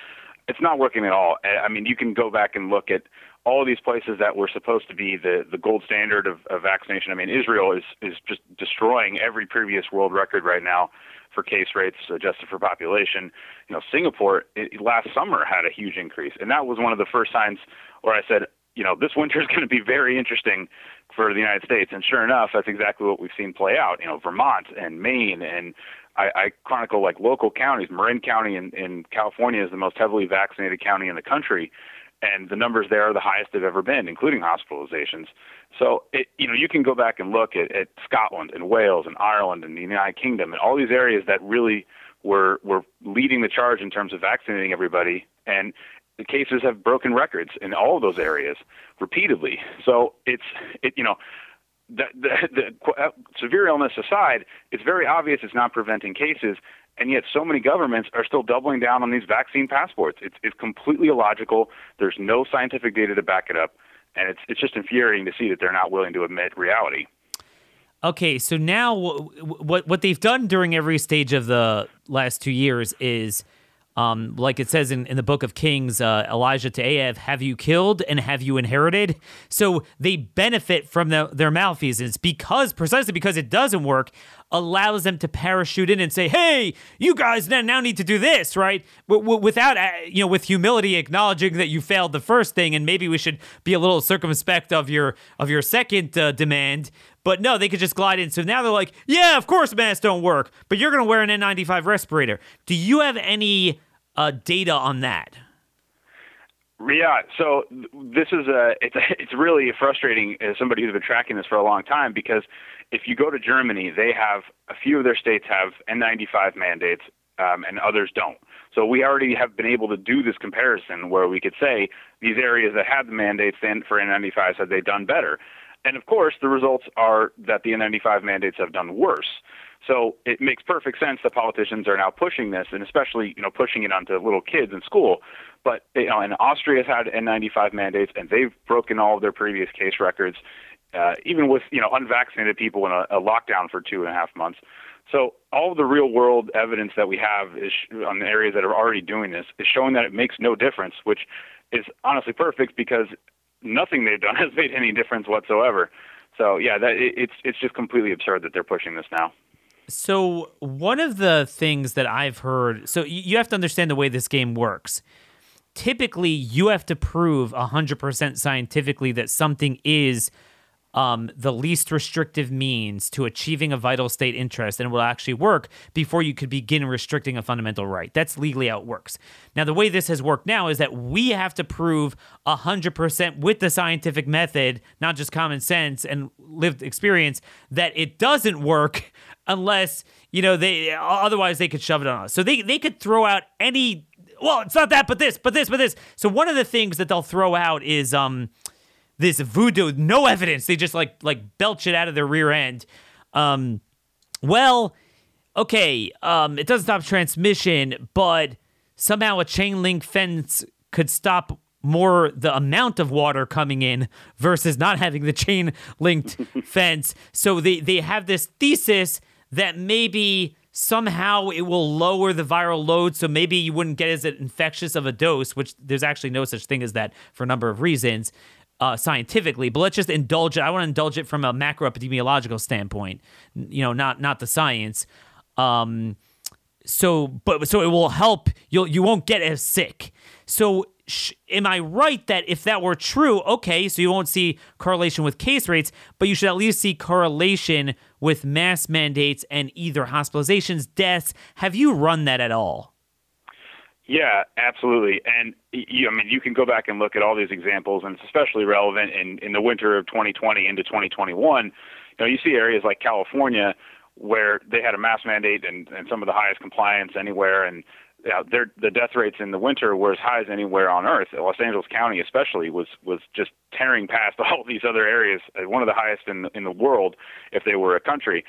It's not working at all. You can go back and look at all of these places that were supposed to be the gold standard of vaccination. Israel is just destroying every previous world record right now for case rates adjusted for population. Singapore last summer had a huge increase, and that was one of the first signs where I said, this winter is going to be very interesting for the United States. And sure enough, that's exactly what we've seen play out. Vermont and Maine, and I chronicle like local counties. Marin County in California is the most heavily vaccinated county in the country. And the numbers there are the highest they've ever been, including hospitalizations. So, you can go back and look at Scotland and Wales and Ireland and the United Kingdom and all these areas that really were leading the charge in terms of vaccinating everybody. And the cases have broken records in all of those areas repeatedly. So the severe illness aside, it's very obvious it's not preventing cases. And yet so many governments are still doubling down on these vaccine passports. It's completely illogical. There's no scientific data to back it up. And it's just infuriating to see that they're not willing to admit reality. Okay, so now what they've done during every stage of the last 2 years is, like it says in the Book of Kings, Elijah to Ahab, have you killed and have you inherited? So they benefit from their malfeasance precisely because it doesn't work, allows them to parachute in and say, hey, you guys now need to do this, right? Without, with humility, acknowledging that you failed the first thing, and maybe we should be a little circumspect of your second demand. But no, they could just glide in. So now they're like, yeah, of course masks don't work, but you're going to wear an N95 respirator. Do you have any data on that? Yeah, so this is it's really frustrating as somebody who's been tracking this for a long time, because if you go to Germany, they have a few of their states have N95 mandates and others don't. So we already have been able to do this comparison where we could say these areas that had the mandates for N95s, have they done better? And of course, the results are that the N95 mandates have done worse. So it makes perfect sense that politicians are now pushing this, and especially, pushing it onto little kids in school. But, and Austria's had N95 mandates, and they've broken all of their previous case records, even with, unvaccinated people in a lockdown for 2.5 months. So all of the real-world evidence that we have is on the areas that are already doing this is showing that it makes no difference, which is honestly perfect, because nothing they've done has made any difference whatsoever. So, yeah, it's just completely absurd that they're pushing this now. So one of the things that I've heard, so you have to understand the way this game works. Typically, you have to prove 100% scientifically that something is the least restrictive means to achieving a vital state interest and will actually work before you could begin restricting a fundamental right. That's legally how it works. Now, the way this has worked now is that we have to prove 100% with the scientific method, not just common sense and lived experience, that it doesn't work unless, otherwise they could shove it on us. So they could throw out any, well, it's not that, but this, but this, but this. So one of the things that they'll throw out is, this voodoo, no evidence. They just like belch it out of their rear end. It doesn't stop transmission, but somehow a chain link fence could stop more the amount of water coming in versus not having the chain linked fence. So they have this thesis that maybe somehow it will lower the viral load, so maybe you wouldn't get as infectious of a dose, which there's actually no such thing as that for a number of reasons. Scientifically, but let's just indulge it. I want to indulge it from a macroepidemiological standpoint, not the science. So it will help. You won't get as sick. So am I right that if that were true, okay, so you won't see correlation with case rates, but you should at least see correlation with mask mandates and either hospitalizations, deaths. Have you run that at all? Yeah, absolutely. And you can go back and look at all these examples, and it's especially relevant in the winter of 2020 into 2021. You see areas like California where they had a mask mandate and some of the highest compliance anywhere, and the death rates in the winter were as high as anywhere on earth. Los Angeles County especially was just tearing past all these other areas, one of the highest in the world if they were a country.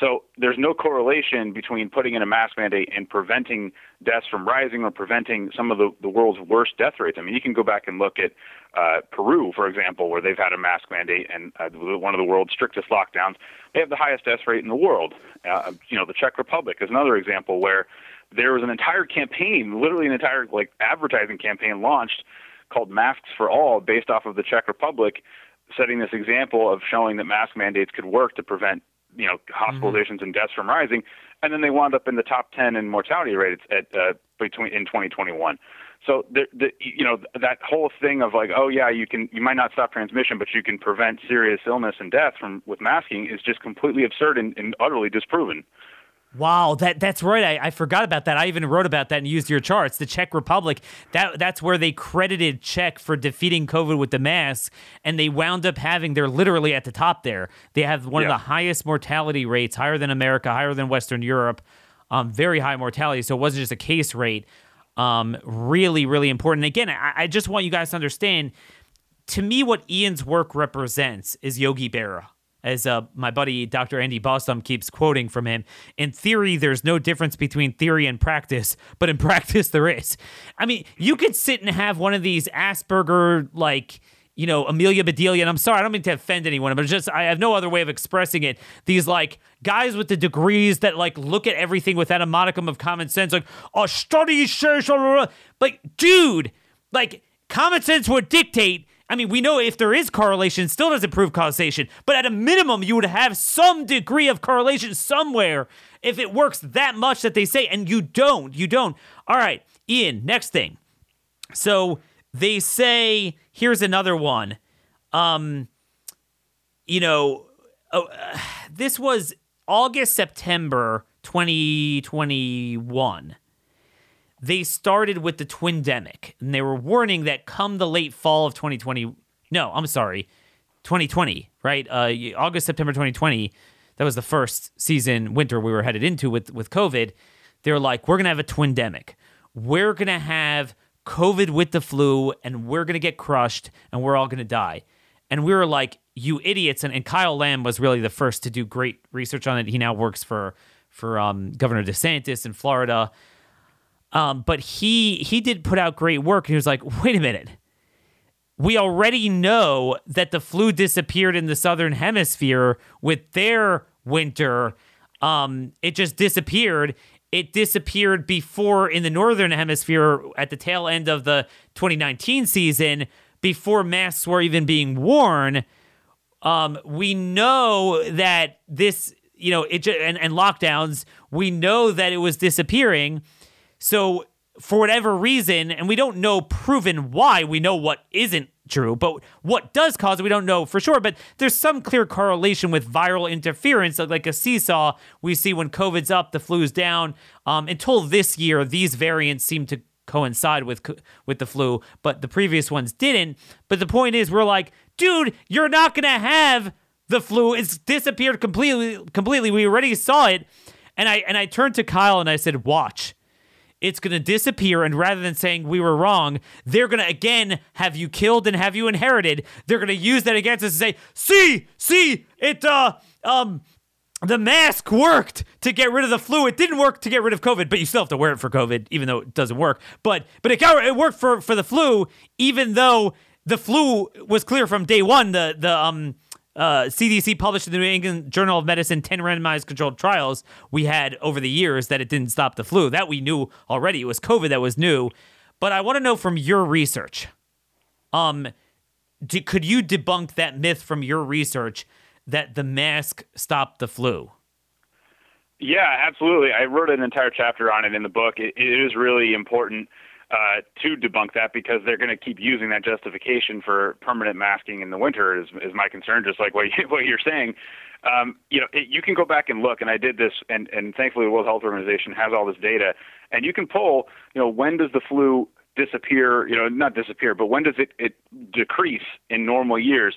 So there's no correlation between putting in a mask mandate and preventing deaths from rising or preventing some of the world's worst death rates. I mean, you can go back and look at Peru, for example, where they've had a mask mandate and one of the world's strictest lockdowns. They have the highest death rate in the world. The Czech Republic is another example where there was an entire campaign, literally an entire advertising campaign launched called Masks for All, based off of the Czech Republic, setting this example of showing that mask mandates could work to prevent hospitalizations and deaths from rising, and then they wound up in the top 10 in mortality rates in 2021. So that whole thing of you might not stop transmission, but you can prevent serious illness and death with masking is just completely absurd and utterly disproven. Wow, that's right. I forgot about that. I even wrote about that and used your charts. The Czech Republic, that's where they credited Czech for defeating COVID with the mask, and they wound up having, they're literally at the top there. They have one of the highest mortality rates, higher than America, higher than Western Europe, very high mortality. So it wasn't just a case rate. Really, really important. And again, I just want you guys to understand, to me, what Ian's work represents is Yogi Berra. As my buddy Dr. Andy Bostom keeps quoting from him, in theory, there's no difference between theory and practice, but in practice, there is. I mean, you could sit and have one of these Asperger, you know, Amelia Bedelia, and I'm sorry, I don't mean to offend anyone, but just, I have no other way of expressing it. These, like, guys with the degrees that, like, look at everything without a modicum of common sense, like, a study says, like, dude, like, common sense would dictate. I mean, we know if there is correlation, it still doesn't prove causation, but at a minimum, you would have some degree of correlation somewhere if it works that much that they say, and you don't. All right, Ian, next thing. So they say, here's another one. This was August, September 2021. They started with the twindemic, and they were warning that come the late fall of 2020, right? August, September 2020, that was the first season, winter we were headed into with COVID. They were like, we're going to have a twindemic. We're going to have COVID with the flu, and we're going to get crushed, and we're all going to die. And we were like, you idiots. And Kyle Lamb was really the first to do great research on it. He now works for Governor DeSantis in Florida. But he did put out great work, and he was like, wait a minute. We already know that the flu disappeared in the Southern Hemisphere with their winter. It just disappeared. It disappeared before in the Northern Hemisphere at the tail end of the 2019 season, before masks were even being worn. We know that this, and lockdowns, we know that it was disappearing. So for whatever reason, and we don't know proven why, we know what isn't true, but what does cause it, we don't know for sure. But there's some clear correlation with viral interference, like a seesaw we see when COVID's up, the flu's down. Until this year, these variants seem to coincide with the flu, but the previous ones didn't. But the point is, we're like, dude, you're not going to have the flu. It's disappeared completely. We already saw it. And I turned to Kyle and I said, watch. It's going to disappear, and rather than saying we were wrong, they're going to, again, have you killed and have you inherited. They're going to use that against us and say, see, it, the mask worked to get rid of the flu. It didn't work to get rid of COVID, but you still have to wear it for COVID, even though it doesn't work. But it worked for the flu, even though the flu was clear from day one. The CDC published in the New England Journal of Medicine 10 randomized controlled trials we had over the years that it didn't stop the flu. That we knew already. It was COVID that was new. But I want to know from your research, could you debunk that myth from your research that the mask stopped the flu? Yeah, absolutely. I wrote an entire chapter on it in the book. It is really important to debunk that, because they're going to keep using that justification for permanent masking in the winter is my concern, just like what you're saying. You can go back and look, and I did this, and thankfully the World Health Organization has all this data, and you can poll, when does the flu disappear, not disappear, but when does it decrease in normal years,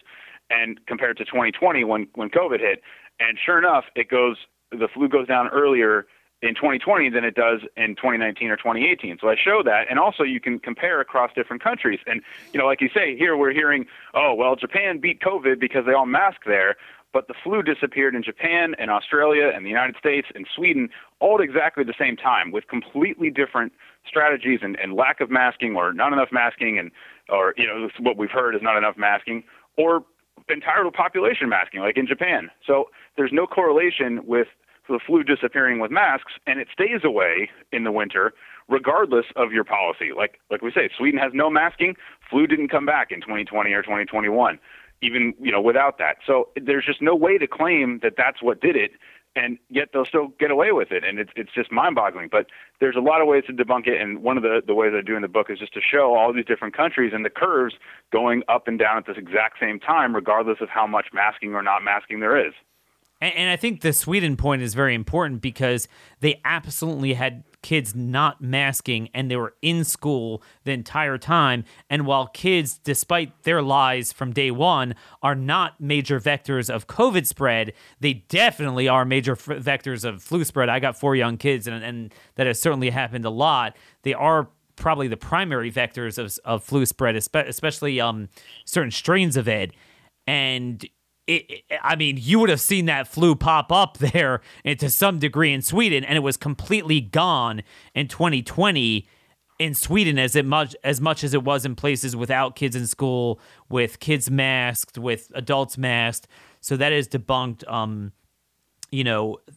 and compared to 2020 when COVID hit. And sure enough, the flu goes down earlier in 2020 than it does in 2019 or 2018. So I show that, and also you can compare across different countries. And like you say, here we're hearing, oh well, Japan beat COVID because they all masked there, but the flu disappeared in Japan and Australia and the United States and Sweden all at exactly the same time, with completely different strategies and lack of masking, or not enough masking, and or what we've heard is not enough masking, or entire population masking, like in Japan. So there's no correlation with the flu disappearing with masks, and it stays away in the winter regardless of your policy. Like we say, Sweden has no masking, flu didn't come back in 2020 or 2021, even without that. So there's just no way to claim that that's what did it, and yet they'll still get away with it, and it's just mind-boggling. But there's a lot of ways to debunk it, and one of the ways I do in the book is just to show all these different countries and the curves going up and down at this exact same time, regardless of how much masking or not masking there is. And I think the Sweden point is very important, because they absolutely had kids not masking, and they were in school the entire time. And while kids, despite their lies from day one, are not major vectors of COVID spread, they definitely are major vectors of flu spread. I got 4 young kids, and that has certainly happened a lot. They are probably the primary vectors of flu spread, especially certain strains of it. And you would have seen that flu pop up there to some degree in Sweden, and it was completely gone in 2020. in Sweden as much as it was in places without kids in school, with kids masked, with adults masked. So that is debunked,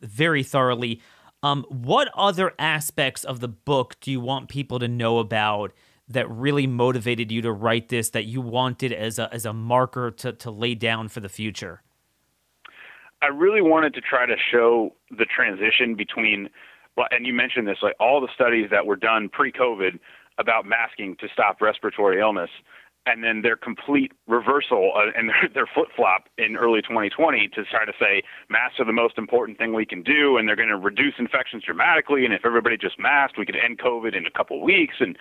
very thoroughly. What other aspects of the book do you want people to know about that really motivated you to write this, that you wanted as a marker to lay down for the future? I really wanted to try to show the transition between, and you mentioned this, like all the studies that were done pre-COVID about masking to stop respiratory illness, and then their complete reversal and their flip-flop in early 2020 to try to say masks are the most important thing we can do, and they're going to reduce infections dramatically, and if everybody just masked, we could end COVID in a couple of weeks. And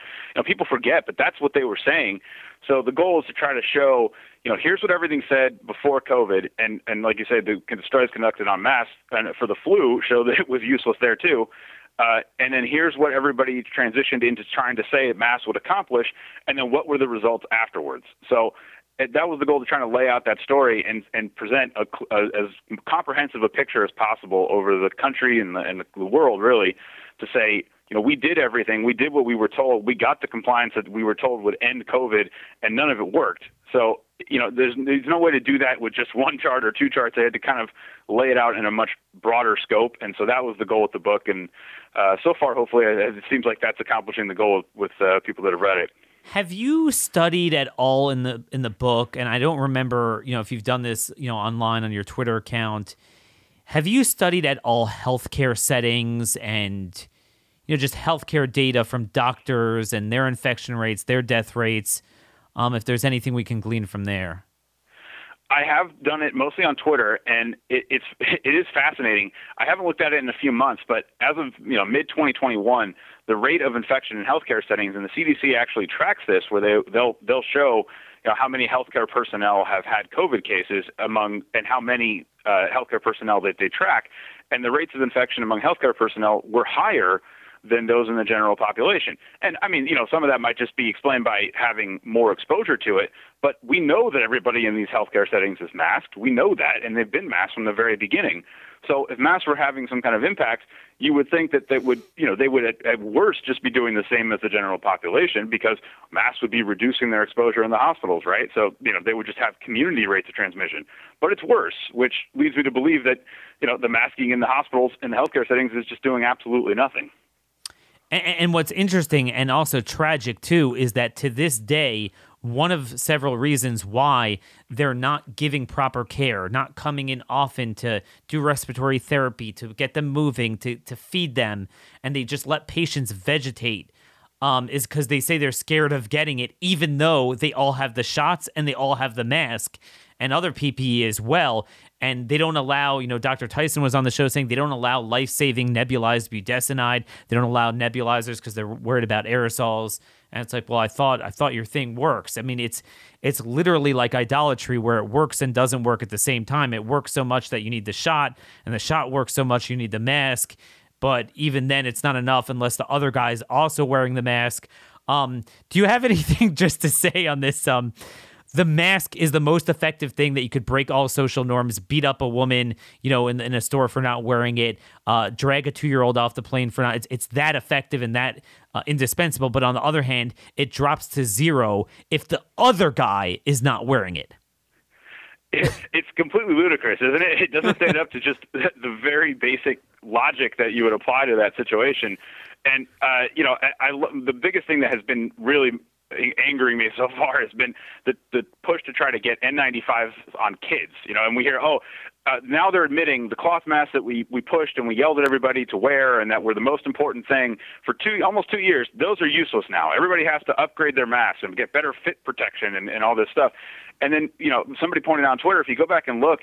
people forget, but that's what they were saying. So the goal is to try to show, here's what everything said before COVID, and like you said, the studies conducted on masks and for the flu show that it was useless there too. And then here's what everybody transitioned into trying to say masks would accomplish, and then what were the results afterwards. So that was the goal, to try to lay out that story and present as comprehensive a picture as possible over the country and the world, really, to say, we did everything. We did what we were told. We got the compliance that we were told would end COVID, and none of it worked. So, there's no way to do that with just one chart or two charts. They had to kind of lay it out in a much broader scope. And so that was the goal with the book. And so far, hopefully, it seems like that's accomplishing the goal with people that have read it. Have you studied at all in the book? And I don't remember, if you've done this, online on your Twitter account. Have you studied at all healthcare settings and just healthcare data from doctors and their infection rates, their death rates, if there's anything we can glean from there? I have done it mostly on Twitter, and it is fascinating. I haven't looked at it in a few months, but as of mid-2021, the rate of infection in healthcare settings, and the CDC actually tracks this, where they'll show how many healthcare personnel have had COVID cases and how many healthcare personnel that they track, and the rates of infection among healthcare personnel were higher than those in the general population. And I mean, some of that might just be explained by having more exposure to it, but we know that everybody in these healthcare settings is masked. We know that, and they've been masked from the very beginning. So if masks were having some kind of impact, you would think that they would at worst just be doing the same as the general population, because masks would be reducing their exposure in the hospitals, right? So, they would just have community rates of transmission. But it's worse, which leads me to believe that, the masking in the hospitals and the healthcare settings is just doing absolutely nothing. And what's interesting and also tragic, too, is that to this day, one of several reasons why they're not giving proper care, not coming in often to do respiratory therapy, to get them moving, to feed them, and they just let patients vegetate, is because they say they're scared of getting it, even though they all have the shots and they all have the mask and other PPE as well. And they don't allow, Dr. Tyson was on the show saying they don't allow life-saving nebulized budesonide. They don't allow nebulizers because they're worried about aerosols. And it's like, well, I thought your thing works. I mean, it's literally like idolatry, where it works and doesn't work at the same time. It works so much that you need the shot, and the shot works so much you need the mask. But even then, it's not enough unless the other guy's also wearing the mask. Do you have anything just to say on this? The mask is the most effective thing that you could break all social norms, beat up a woman, in a store for not wearing it, drag a 2-year-old off the plane for not. It's that effective and that indispensable. But on the other hand, it drops to zero if the other guy is not wearing it. It's completely ludicrous, isn't it? It doesn't stand up to just the very basic logic that you would apply to that situation. And, the biggest thing that has been really angering me so far has been the push to try to get N95s on kids, and we hear, now they're admitting the cloth masks that we pushed and we yelled at everybody to wear and that were the most important thing for almost 2 years, those are useless now. Everybody has to upgrade their masks and get better fit protection and all this stuff. And then, somebody pointed out on Twitter, if you go back and look,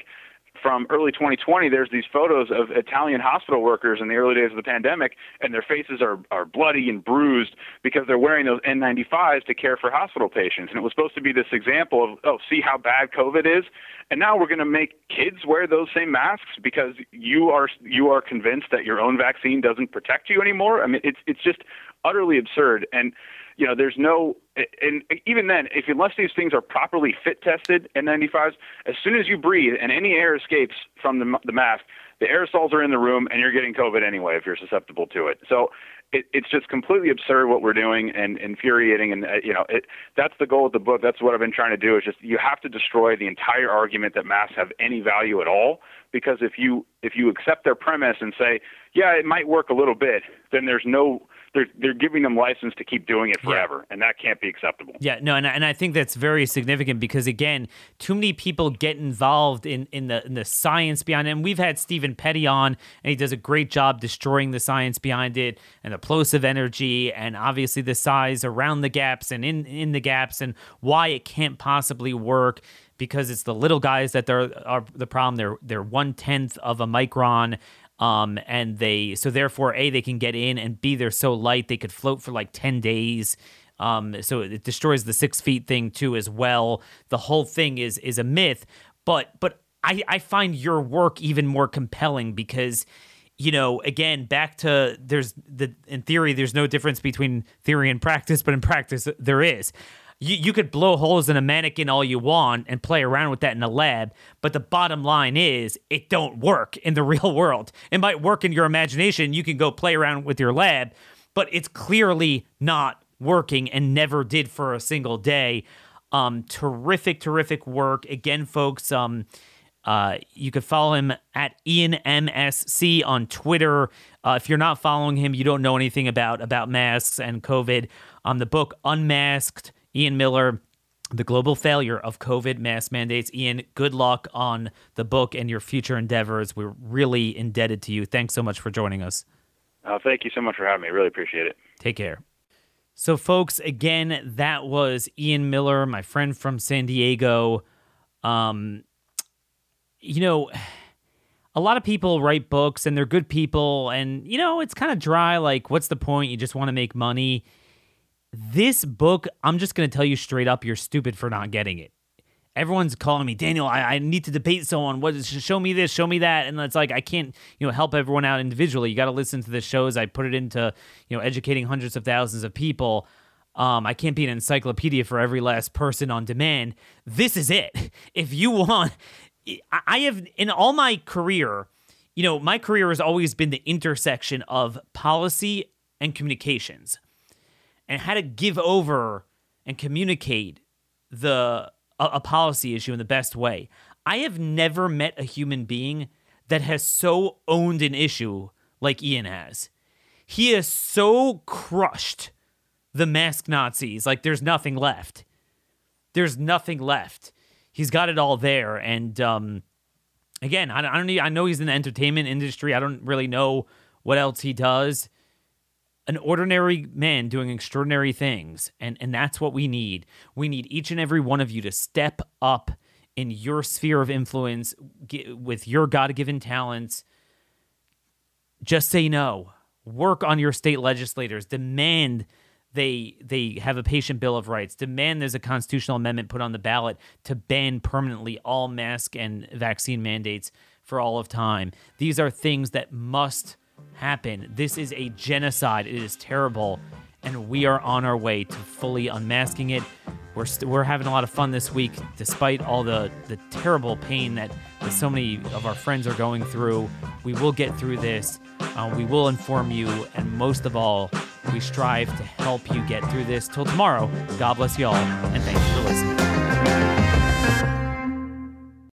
from early 2020, there's these photos of Italian hospital workers in the early days of the pandemic, and their faces are bloody and bruised because they're wearing those N95s to care for hospital patients. And it was supposed to be this example of, see how bad COVID is? And now we're going to make kids wear those same masks because you are convinced that your own vaccine doesn't protect you anymore? I mean, it's just utterly absurd. And, there's no And even then, if unless these things are properly fit tested in N95s, as soon as you breathe and any air escapes from the mask, the aerosols are in the room and you're getting COVID anyway if you're susceptible to it. So it's just completely absurd what we're doing and infuriating. And, that's the goal of the book. That's what I've been trying to do is just you have to destroy the entire argument that masks have any value at all, because if you accept their premise and say, yeah, it might work a little bit, then there's no... They're giving them license to keep doing it forever, and that can't be acceptable. Yeah, no, and I think that's very significant because, again, too many people get involved in the science behind it. And we've had Stephen Petty on, and he does a great job destroying the science behind it and the plosive energy and obviously the size around the gaps and in the gaps and why it can't possibly work. Because it's the little guys that are the problem. They're 1/10 of a micron. And therefore, A, they can get in, and B, they're so light, they could float for like 10 days. So it destroys the 6 feet thing too, as well. The whole thing is a myth, but I find your work even more compelling because, again, back to in theory, there's no difference between theory and practice, but in practice there is. You could blow holes in a mannequin all you want and play around with that in a lab, but the bottom line is it don't work in the real world. It might work in your imagination. You can go play around with your lab, but it's clearly not working and never did for a single day. Terrific work. Again, folks, you could follow him at Ian MSC on Twitter. If you're not following him, you don't know anything about masks and COVID. The book Unmasked, Ian Miller, The Global Failure of COVID Mask Mandates. Ian, good luck on the book and your future endeavors. We're really indebted to you. Thanks so much for joining us. Thank you so much for having me. Really appreciate it. Take care. So, folks, again, that was Ian Miller, my friend from San Diego. A lot of people write books and they're good people. And, it's kind of dry. Like, what's the point? You just want to make money. This book, I'm just going to tell you straight up, you're stupid for not getting it. Everyone's calling me, Daniel, I need to debate someone. Show me this, show me that. And it's like, I can't, help everyone out individually. You got to listen to the shows. I put it into, educating hundreds of thousands of people. I can't be an encyclopedia for every last person on demand. This is it. If you want, I have, in all my career, my career has always been the intersection of policy and communications, and how to give over and communicate a policy issue in the best way. I have never met a human being that has so owned an issue like Ian has. He has so crushed the mask Nazis, like there's nothing left. There's nothing left. He's got it all there. And again, I know he's in the entertainment industry. I don't really know what else he does. An ordinary man doing extraordinary things, and that's what we need. We need each and every one of you to step up in your sphere of influence with your God-given talents. Just say no. Work on your state legislators. Demand they have a patient bill of rights. Demand there's a constitutional amendment put on the ballot to ban permanently all mask and vaccine mandates for all of time. These are things that must happen. This is a genocide. It is terrible, and we are on our way to fully unmasking it. We're having a lot of fun this week, despite all the terrible pain that so many of our friends are going through. We will get through this. We will inform you, and most of all, we strive to help you get through this. Till tomorrow, God bless y'all, and thanks for listening.